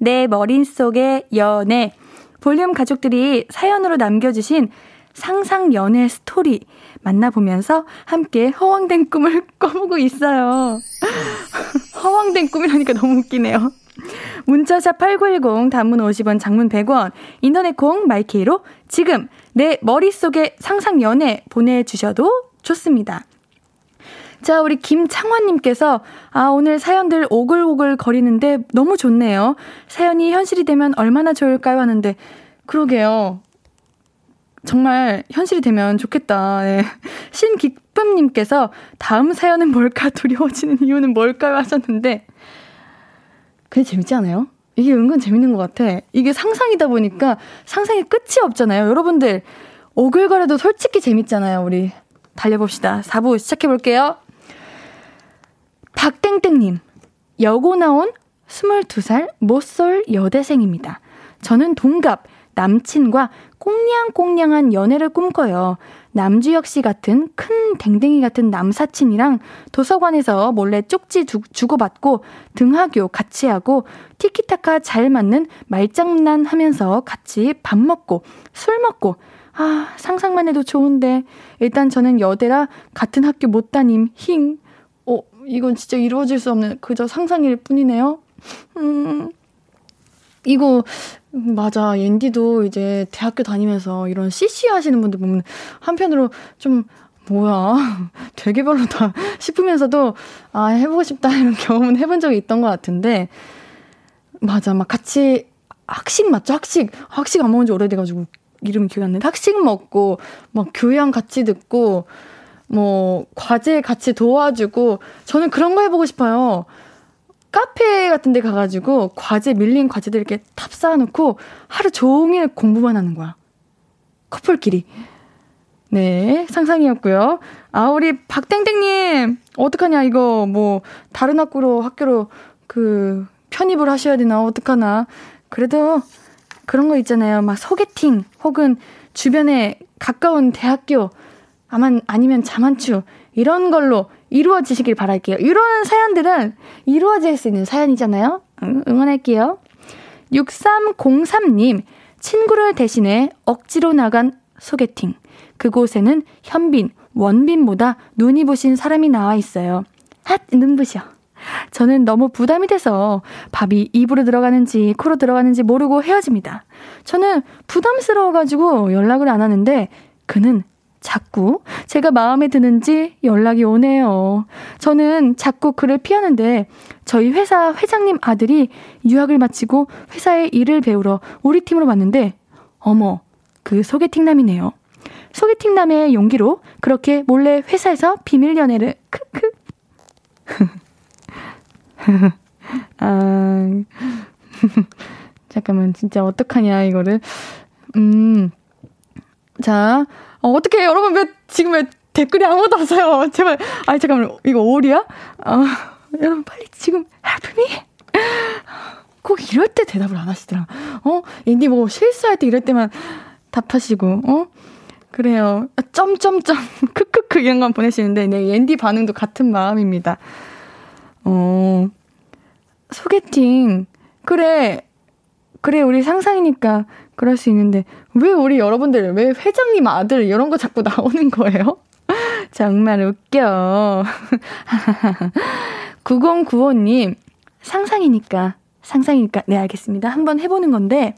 내 머릿속의 연애. 볼륨 가족들이 사연으로 남겨주신 상상 연애 스토리 만나보면서 함께 허황된 꿈을 꿔보고 있어요. 허황된 꿈이라니까 너무 웃기네요. 문자샵 8910, 단문 50원, 장문 100원, 인터넷 콩 마이케이로 지금 내 머릿속의 상상 연애 보내주셔도 좋습니다. 자, 우리 김창환님께서 오늘 사연들 오글오글 거리는데 너무 좋네요. 사연이 현실이 되면 얼마나 좋을까요? 하는데 그러게요. 정말 현실이 되면 좋겠다. 네. 신기쁨님께서 다음 사연은 뭘까 두려워지는 이유는 뭘까요? 하셨는데 그게 재밌지 않아요? 이게 은근 재밌는 것 같아. 이게 상상이다 보니까 상상의 끝이 없잖아요. 여러분들 오글거려도 솔직히 재밌잖아요. 우리 달려봅시다. 4부 시작해볼게요. 박땡땡님, 여고 나온 22살 모쏠 여대생입니다. 저는 동갑 남친과 꽁냥꽁냥한 연애를 꿈꿔요. 남주혁씨 같은 큰 댕댕이 같은 남사친이랑 도서관에서 몰래 쪽지 주고받고 등하교 같이 하고 티키타카 잘 맞는 말장난 하면서 같이 밥 먹고 술 먹고. 상상만 해도 좋은데 일단 저는 여대라 같은 학교 못 다님. 힝. 이건 진짜 이루어질 수 없는 그저 상상일 뿐이네요. 이거 맞아. 옌디도 이제 대학교 다니면서 이런 CC 하시는 분들 보면 한편으로 좀 뭐야 되게 별로다 싶으면서도 해보고 싶다 이런 경험은 해본 적이 있던 것 같은데 맞아. 막 같이 학식 맞죠? 학식 안 먹은 지 오래돼가지고 이름 기억이 안 나는데 학식 먹고 막 교양 같이 듣고 과제 같이 도와주고 저는 그런 거 해보고 싶어요. 카페 같은 데 가가지고 밀린 과제들 이렇게 탑 쌓아놓고 하루 종일 공부만 하는 거야. 커플끼리. 네, 상상이었고요. 우리 박땡땡님 어떡하냐 이거 다른 학교로 편입을 하셔야 되나 어떡하나. 그래도 그런 거 있잖아요. 막 소개팅 혹은 주변에 가까운 대학교 아니면 자만추 이런 걸로 이루어지시길 바랄게요. 이런 사연들은 이루어질 수 있는 사연이잖아요. 응원할게요. 6303님, 친구를 대신해 억지로 나간 소개팅. 그곳에는 현빈, 원빈보다 눈이 부신 사람이 나와 있어요. 핫 눈부셔. 저는 너무 부담이 돼서 밥이 입으로 들어가는지 코로 들어가는지 모르고 헤어집니다. 저는 부담스러워가지고 연락을 안 하는데 그는 자꾸 제가 마음에 드는지 연락이 오네요. 저는 자꾸 그를 피하는데 저희 회사 회장님 아들이 유학을 마치고 회사에 일을 배우러 우리 팀으로 왔는데 어머, 그 소개팅남이네요. 소개팅남의 용기로 그렇게 몰래 회사에서 비밀 연애를 크크 아 잠깐만 진짜 어떡하냐 이거를 자 어떡해 여러분 왜 지금 왜 댓글이 아무것도 없어요 제발 아니 잠깐만 이거 오리야? 여러분 빨리 지금 help me 꼭 이럴 때 대답을 안 하시더라 인디 뭐 실수할 때 이럴 때만 답하시고 그래요. 점점점 크크크 이런 건 보내시는데 네, 엔디 반응도 같은 마음입니다. 소개팅 그래 우리 상상이니까 그럴 수 있는데 왜 우리 여러분들 왜 회장님 아들 이런 거 자꾸 나오는 거예요? 정말 웃겨. 9095님 상상이니까 네 알겠습니다. 한번 해보는 건데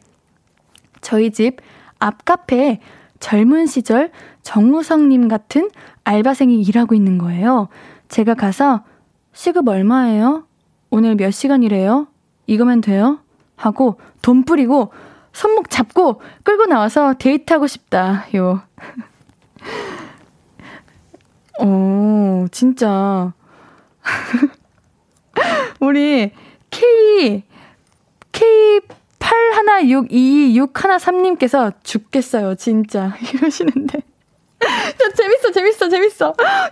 저희 집 앞 카페에 젊은 시절 정우성님 같은 알바생이 일하고 있는 거예요. 제가 가서 시급 얼마예요? 오늘 몇 시간 일해요? 이거면 돼요? 하고 돈 뿌리고 손목 잡고 끌고 나와서 데이트하고 싶다. 요. 진짜. 우리 K 81622613님께서 죽겠어요 진짜 이러시는데 재밌어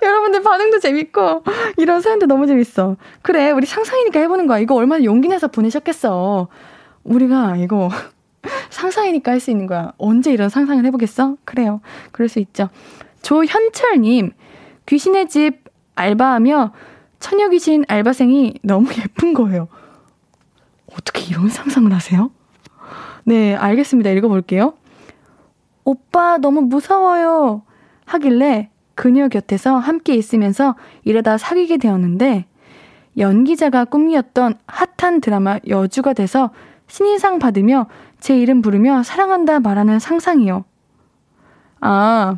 여러분들 반응도 재밌고 이런 사연도 너무 재밌어 그래 우리 상상이니까 해보는 거야 이거 얼마나 용기 내서 보내셨겠어 우리가 이거 상상이니까 할 수 있는 거야 언제 이런 상상을 해보겠어? 그래요 그럴 수 있죠 조현철님 귀신의 집 알바하며 처녀귀신 알바생이 너무 예쁜 거예요 어떻게 이런 상상을 하세요? 네, 알겠습니다. 읽어볼게요. 오빠 너무 무서워요 하길래 그녀 곁에서 함께 있으면서 이러다 사귀게 되었는데 연기자가 꿈이었던 핫한 드라마 여주가 돼서 신인상 받으며 제 이름 부르며 사랑한다 말하는 상상이요. 아,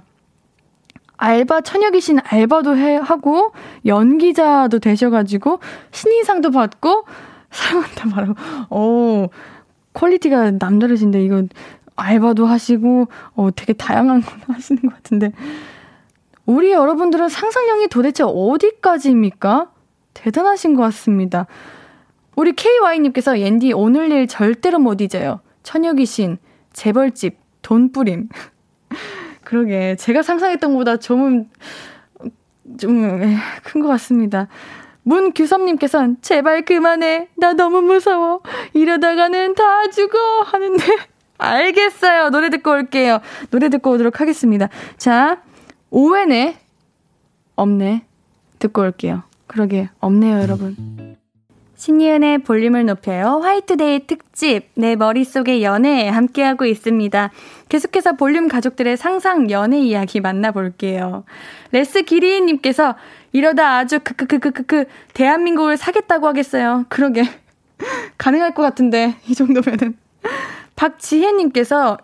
알바 처녀귀신 알바도 하고 연기자도 되셔가지고 신인상도 받고 사랑한다 말하고 퀄리티가 남다르신데 이거 알바도 하시고 되게 다양한 거 하시는 것 같은데 우리 여러분들은 상상력이 도대체 어디까지입니까? 대단하신 것 같습니다. 우리 KY님께서 옌디 오늘 일 절대로 못 잊어요. 처녀귀신, 재벌집, 돈뿌림 그러게 제가 상상했던 것보다 좀 큰 것 같습니다. 문규섭님께서는 제발 그만해 나 너무 무서워 이러다가는 다 죽어 하는데 알겠어요 노래 듣고 올게요 노래 듣고 오도록 하겠습니다 자 오해네 없네 듣고 올게요 그러게 없네요 여러분 신예은의 볼륨을 높여요. 화이트데이 특집 내 머릿속의 연애 함께하고 있습니다. 계속해서 볼륨 가족들의 상상 연애 이야기 만나볼게요. 레스 기리님께서 이러다 아주 대한민국을 사겠다고 하겠어요. 그러게 가능할 것 같은데 이 정도면은 박지혜님께서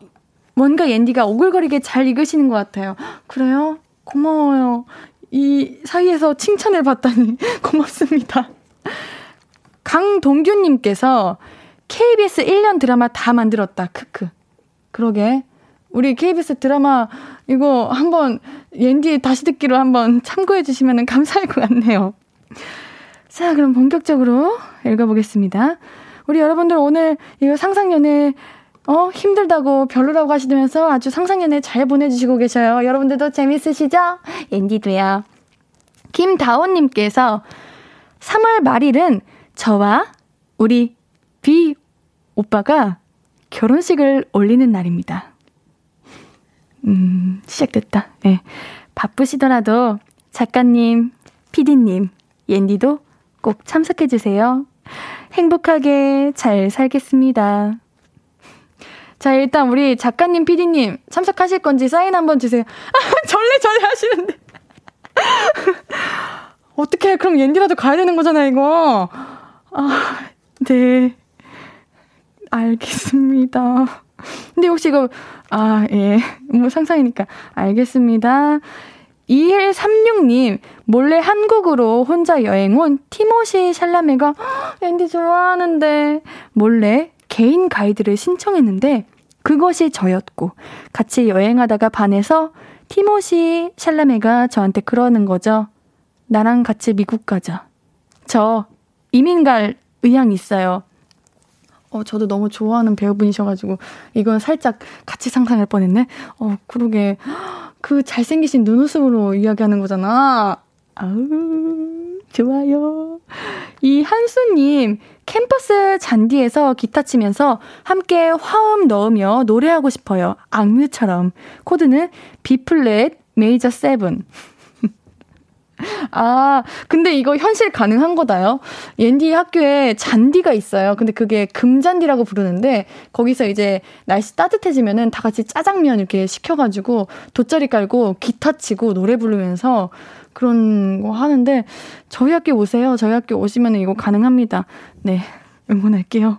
뭔가 옌디가 오글거리게 잘 읽으시는 것 같아요. 그래요? 고마워요. 이 사이에서 칭찬을 받다니 고맙습니다. 강동규님께서 KBS 1년 드라마 다 만들었다. 크크. 그러게. 우리 KBS 드라마 이거 한번 옌디 다시 듣기로 한번 참고해 주시면 감사할 것 같네요. 자, 그럼 본격적으로 읽어보겠습니다. 우리 여러분들 오늘 이거 상상연애 힘들다고 별로라고 하시면서 아주 상상연애 잘 보내주시고 계셔요. 여러분들도 재밌으시죠? 옌디도요. 김다원님께서 3월 말일은 저와 우리 B 오빠가 결혼식을 올리는 날입니다. 시작됐다. 네. 바쁘시더라도 작가님, PD님, 옌디도 꼭 참석해주세요. 행복하게 잘 살겠습니다. 자, 일단 우리 작가님, PD님 참석하실 건지 사인 한번 주세요. 절레절레 하시는데. 어떡해, 그럼 옌디라도 가야 되는 거잖아, 이거. 아, 네. 알겠습니다. 근데 혹시 이거, 아, 예. 뭐 상상이니까. 알겠습니다. 2136님, 몰래 한국으로 혼자 여행 온 티모시 샬라메가, 앤디 좋아하는데, 몰래 개인 가이드를 신청했는데, 그것이 저였고, 같이 여행하다가 반해서 티모시 샬라메가 저한테 그러는 거죠. 나랑 같이 미국 가자. 저 이민 갈 의향이 있어요. 저도 너무 좋아하는 배우분이셔가지고 이건 살짝 같이 상상할 뻔했네. 그러게, 그 잘생기신 눈웃음으로 이야기하는 거잖아. 아우 좋아요. 이 한수님, 캠퍼스 잔디에서 기타 치면서 함께 화음 넣으며 노래하고 싶어요. 악뮤처럼. 코드는 B플랫 메이저 7. 아, 근데 이거 현실 가능한 거다요? 옌디 학교에 잔디가 있어요. 근데 그게 금잔디라고 부르는데, 거기서 이제 날씨 따뜻해지면은 다 같이 짜장면 이렇게 시켜가지고 돗자리 깔고 기타 치고 노래 부르면서 그런 거 하는데, 저희 학교 오세요. 저희 학교 오시면은 이거 가능합니다. 네, 응원할게요.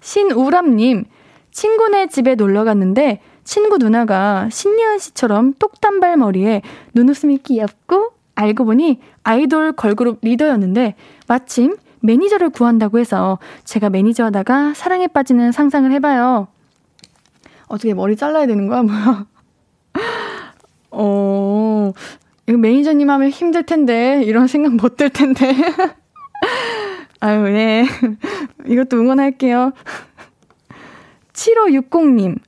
신우람님, 친구네 집에 놀러 갔는데 친구 누나가 신예은 씨처럼 똑단발 머리에 눈웃음이 귀엽고, 알고 보니 아이돌 걸그룹 리더였는데 마침 매니저를 구한다고 해서 제가 매니저 하다가 사랑에 빠지는 상상을 해봐요. 어떻게 머리 잘라야 되는 거야? 뭐야? 매니저님 하면 힘들 텐데, 이런 생각 못 들 텐데. 아유, 네. 이것도 응원할게요. 7560님,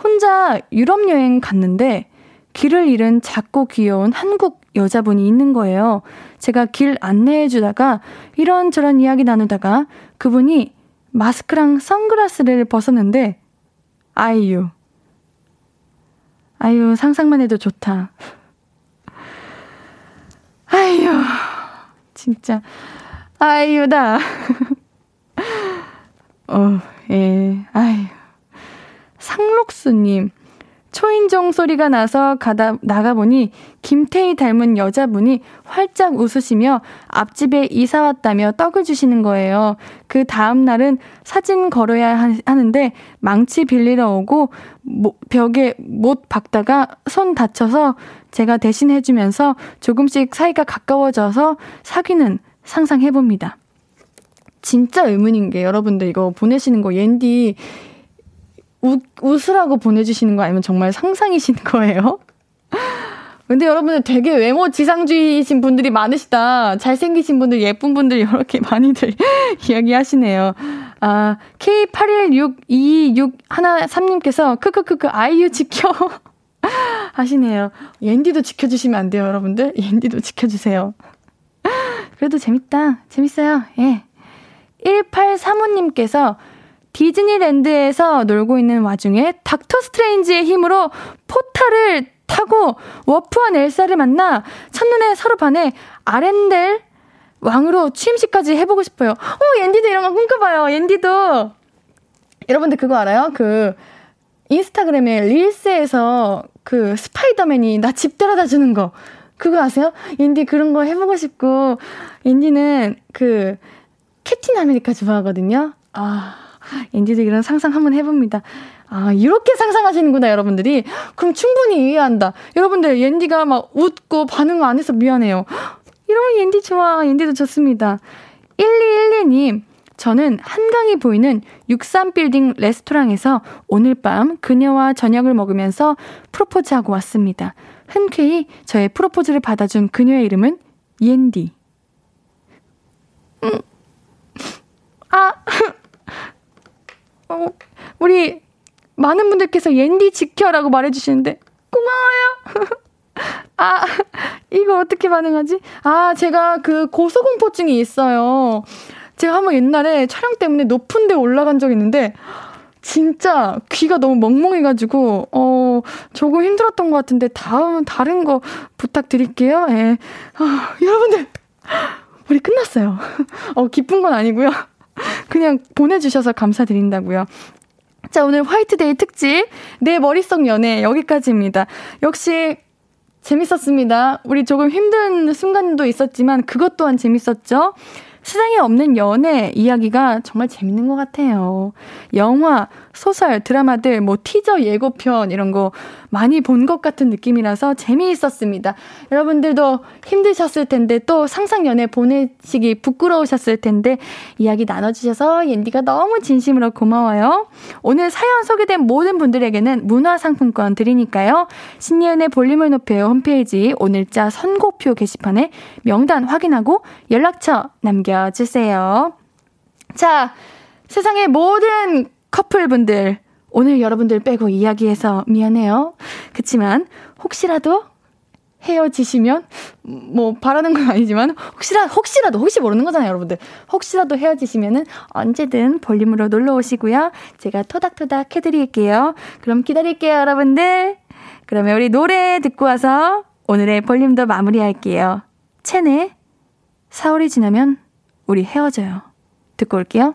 혼자 유럽 여행 갔는데 길을 잃은 작고 귀여운 한국 여자분이 있는 거예요. 제가 길 안내해 주다가 이런저런 이야기 나누다가 그분이 마스크랑 선글라스를 벗었는데, 아이유, 상상만 해도 좋다. 아이유, 진짜 아이유다. 예, 아이유. 상록수님, 초인종 소리가 나서 나가보니 김태희 닮은 여자분이 활짝 웃으시며 앞집에 이사 왔다며 떡을 주시는 거예요. 그 다음 날은 사진 걸어야 하는데 망치 빌리러 오고 벽에 못 박다가 손 다쳐서 제가 대신 해주면서 조금씩 사이가 가까워져서 사귀는 상상해봅니다. 진짜 의문인 게, 여러분들 이거 보내시는 거 옌디 웃으라고 보내주시는 거 아니면 정말 상상이신 거예요? 근데 여러분들 되게 외모 지상주의이신 분들이 많으시다. 잘생기신 분들, 예쁜 분들 이렇게 많이들 이야기하시네요. 아, K81626113님께서 크크크크 아이유 지켜 하시네요. 옌디도 지켜주시면 안 돼요, 여러분들. 옌디도 지켜주세요. 그래도 재밌어요. 예. 1835님께서 디즈니랜드에서 놀고 있는 와중에 닥터 스트레인지의 힘으로 포탈을 타고 워프와 엘사를 만나 첫눈에 서로 반해 아렌델 왕으로 취임식까지 해보고 싶어요. 옌디도 이런 거 꿈꿔봐요. 옌디도. 여러분들 그거 알아요? 그 인스타그램에 릴스에서 그 스파이더맨이 나 집 데려다 주는 거, 그거 아세요? 옌디 그런 거 해보고 싶고, 옌디는 그 캡틴 아메리카 좋아하거든요. 아, 옌디도 이런 상상 한번 해봅니다. 아, 이렇게 상상하시는구나, 여러분들이. 그럼 충분히 이해한다. 여러분들, 옌디가 막 웃고 반응 안 해서 미안해요. 이러면 옌디 좋아. 옌디도 좋습니다. 1212님, 저는 한강이 보이는 63빌딩 레스토랑에서 오늘 밤 그녀와 저녁을 먹으면서 프로포즈하고 왔습니다. 흔쾌히 저의 프로포즈를 받아준 그녀의 이름은 옌디. 아, 우리 많은 분들께서 옌디 지켜라고 말해주시는데 고마워요. 아, 이거 어떻게 반응하지? 아, 제가 그 고소공포증이 있어요. 제가 한번 옛날에 촬영 때문에 높은 데 올라간 적이 있는데 진짜 귀가 너무 멍멍해가지고 조금 힘들었던 것 같은데, 다음은 다른 거 부탁드릴게요. 예. 여러분들, 우리 끝났어요. 기쁜 건 아니고요. 그냥 보내주셔서 감사드린다고요. 자, 오늘 화이트데이 특집 내 머릿속 연애 여기까지입니다. 역시 재밌었습니다. 우리 조금 힘든 순간도 있었지만 그것 또한 재밌었죠. 세상에 없는 연애 이야기가 정말 재밌는 것 같아요. 영화, 소설, 드라마들, 뭐 티저 예고편 이런 거 많이 본 것 같은 느낌이라서 재미있었습니다. 여러분들도 힘드셨을 텐데 또 상상 연애 보내시기 부끄러우셨을 텐데 이야기 나눠주셔서 옌디가 너무 진심으로 고마워요. 오늘 사연 소개된 모든 분들에게는 문화상품권 드리니까요. 신예은의 볼륨을 높여요 홈페이지 오늘자 선고표 게시판에 명단 확인하고 연락처 남겨주세요. 자, 세상의 모든 커플분들, 오늘 여러분들 빼고 이야기해서 미안해요. 그치만 혹시라도 헤어지시면 뭐 바라는 건 아니지만 혹시라도 혹시 모르는 거잖아요, 여러분들. 혹시라도 헤어지시면은 언제든 볼륨으로 놀러 오시고요. 제가 토닥토닥 해드릴게요. 그럼 기다릴게요, 여러분들. 그러면 우리 노래 듣고 와서 오늘의 볼륨도 마무리할게요. 체내, 사흘이 지나면 우리 헤어져요. 듣고 올게요.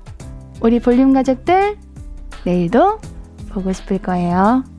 우리 볼륨 가족들, 내일도 보고 싶을 거예요.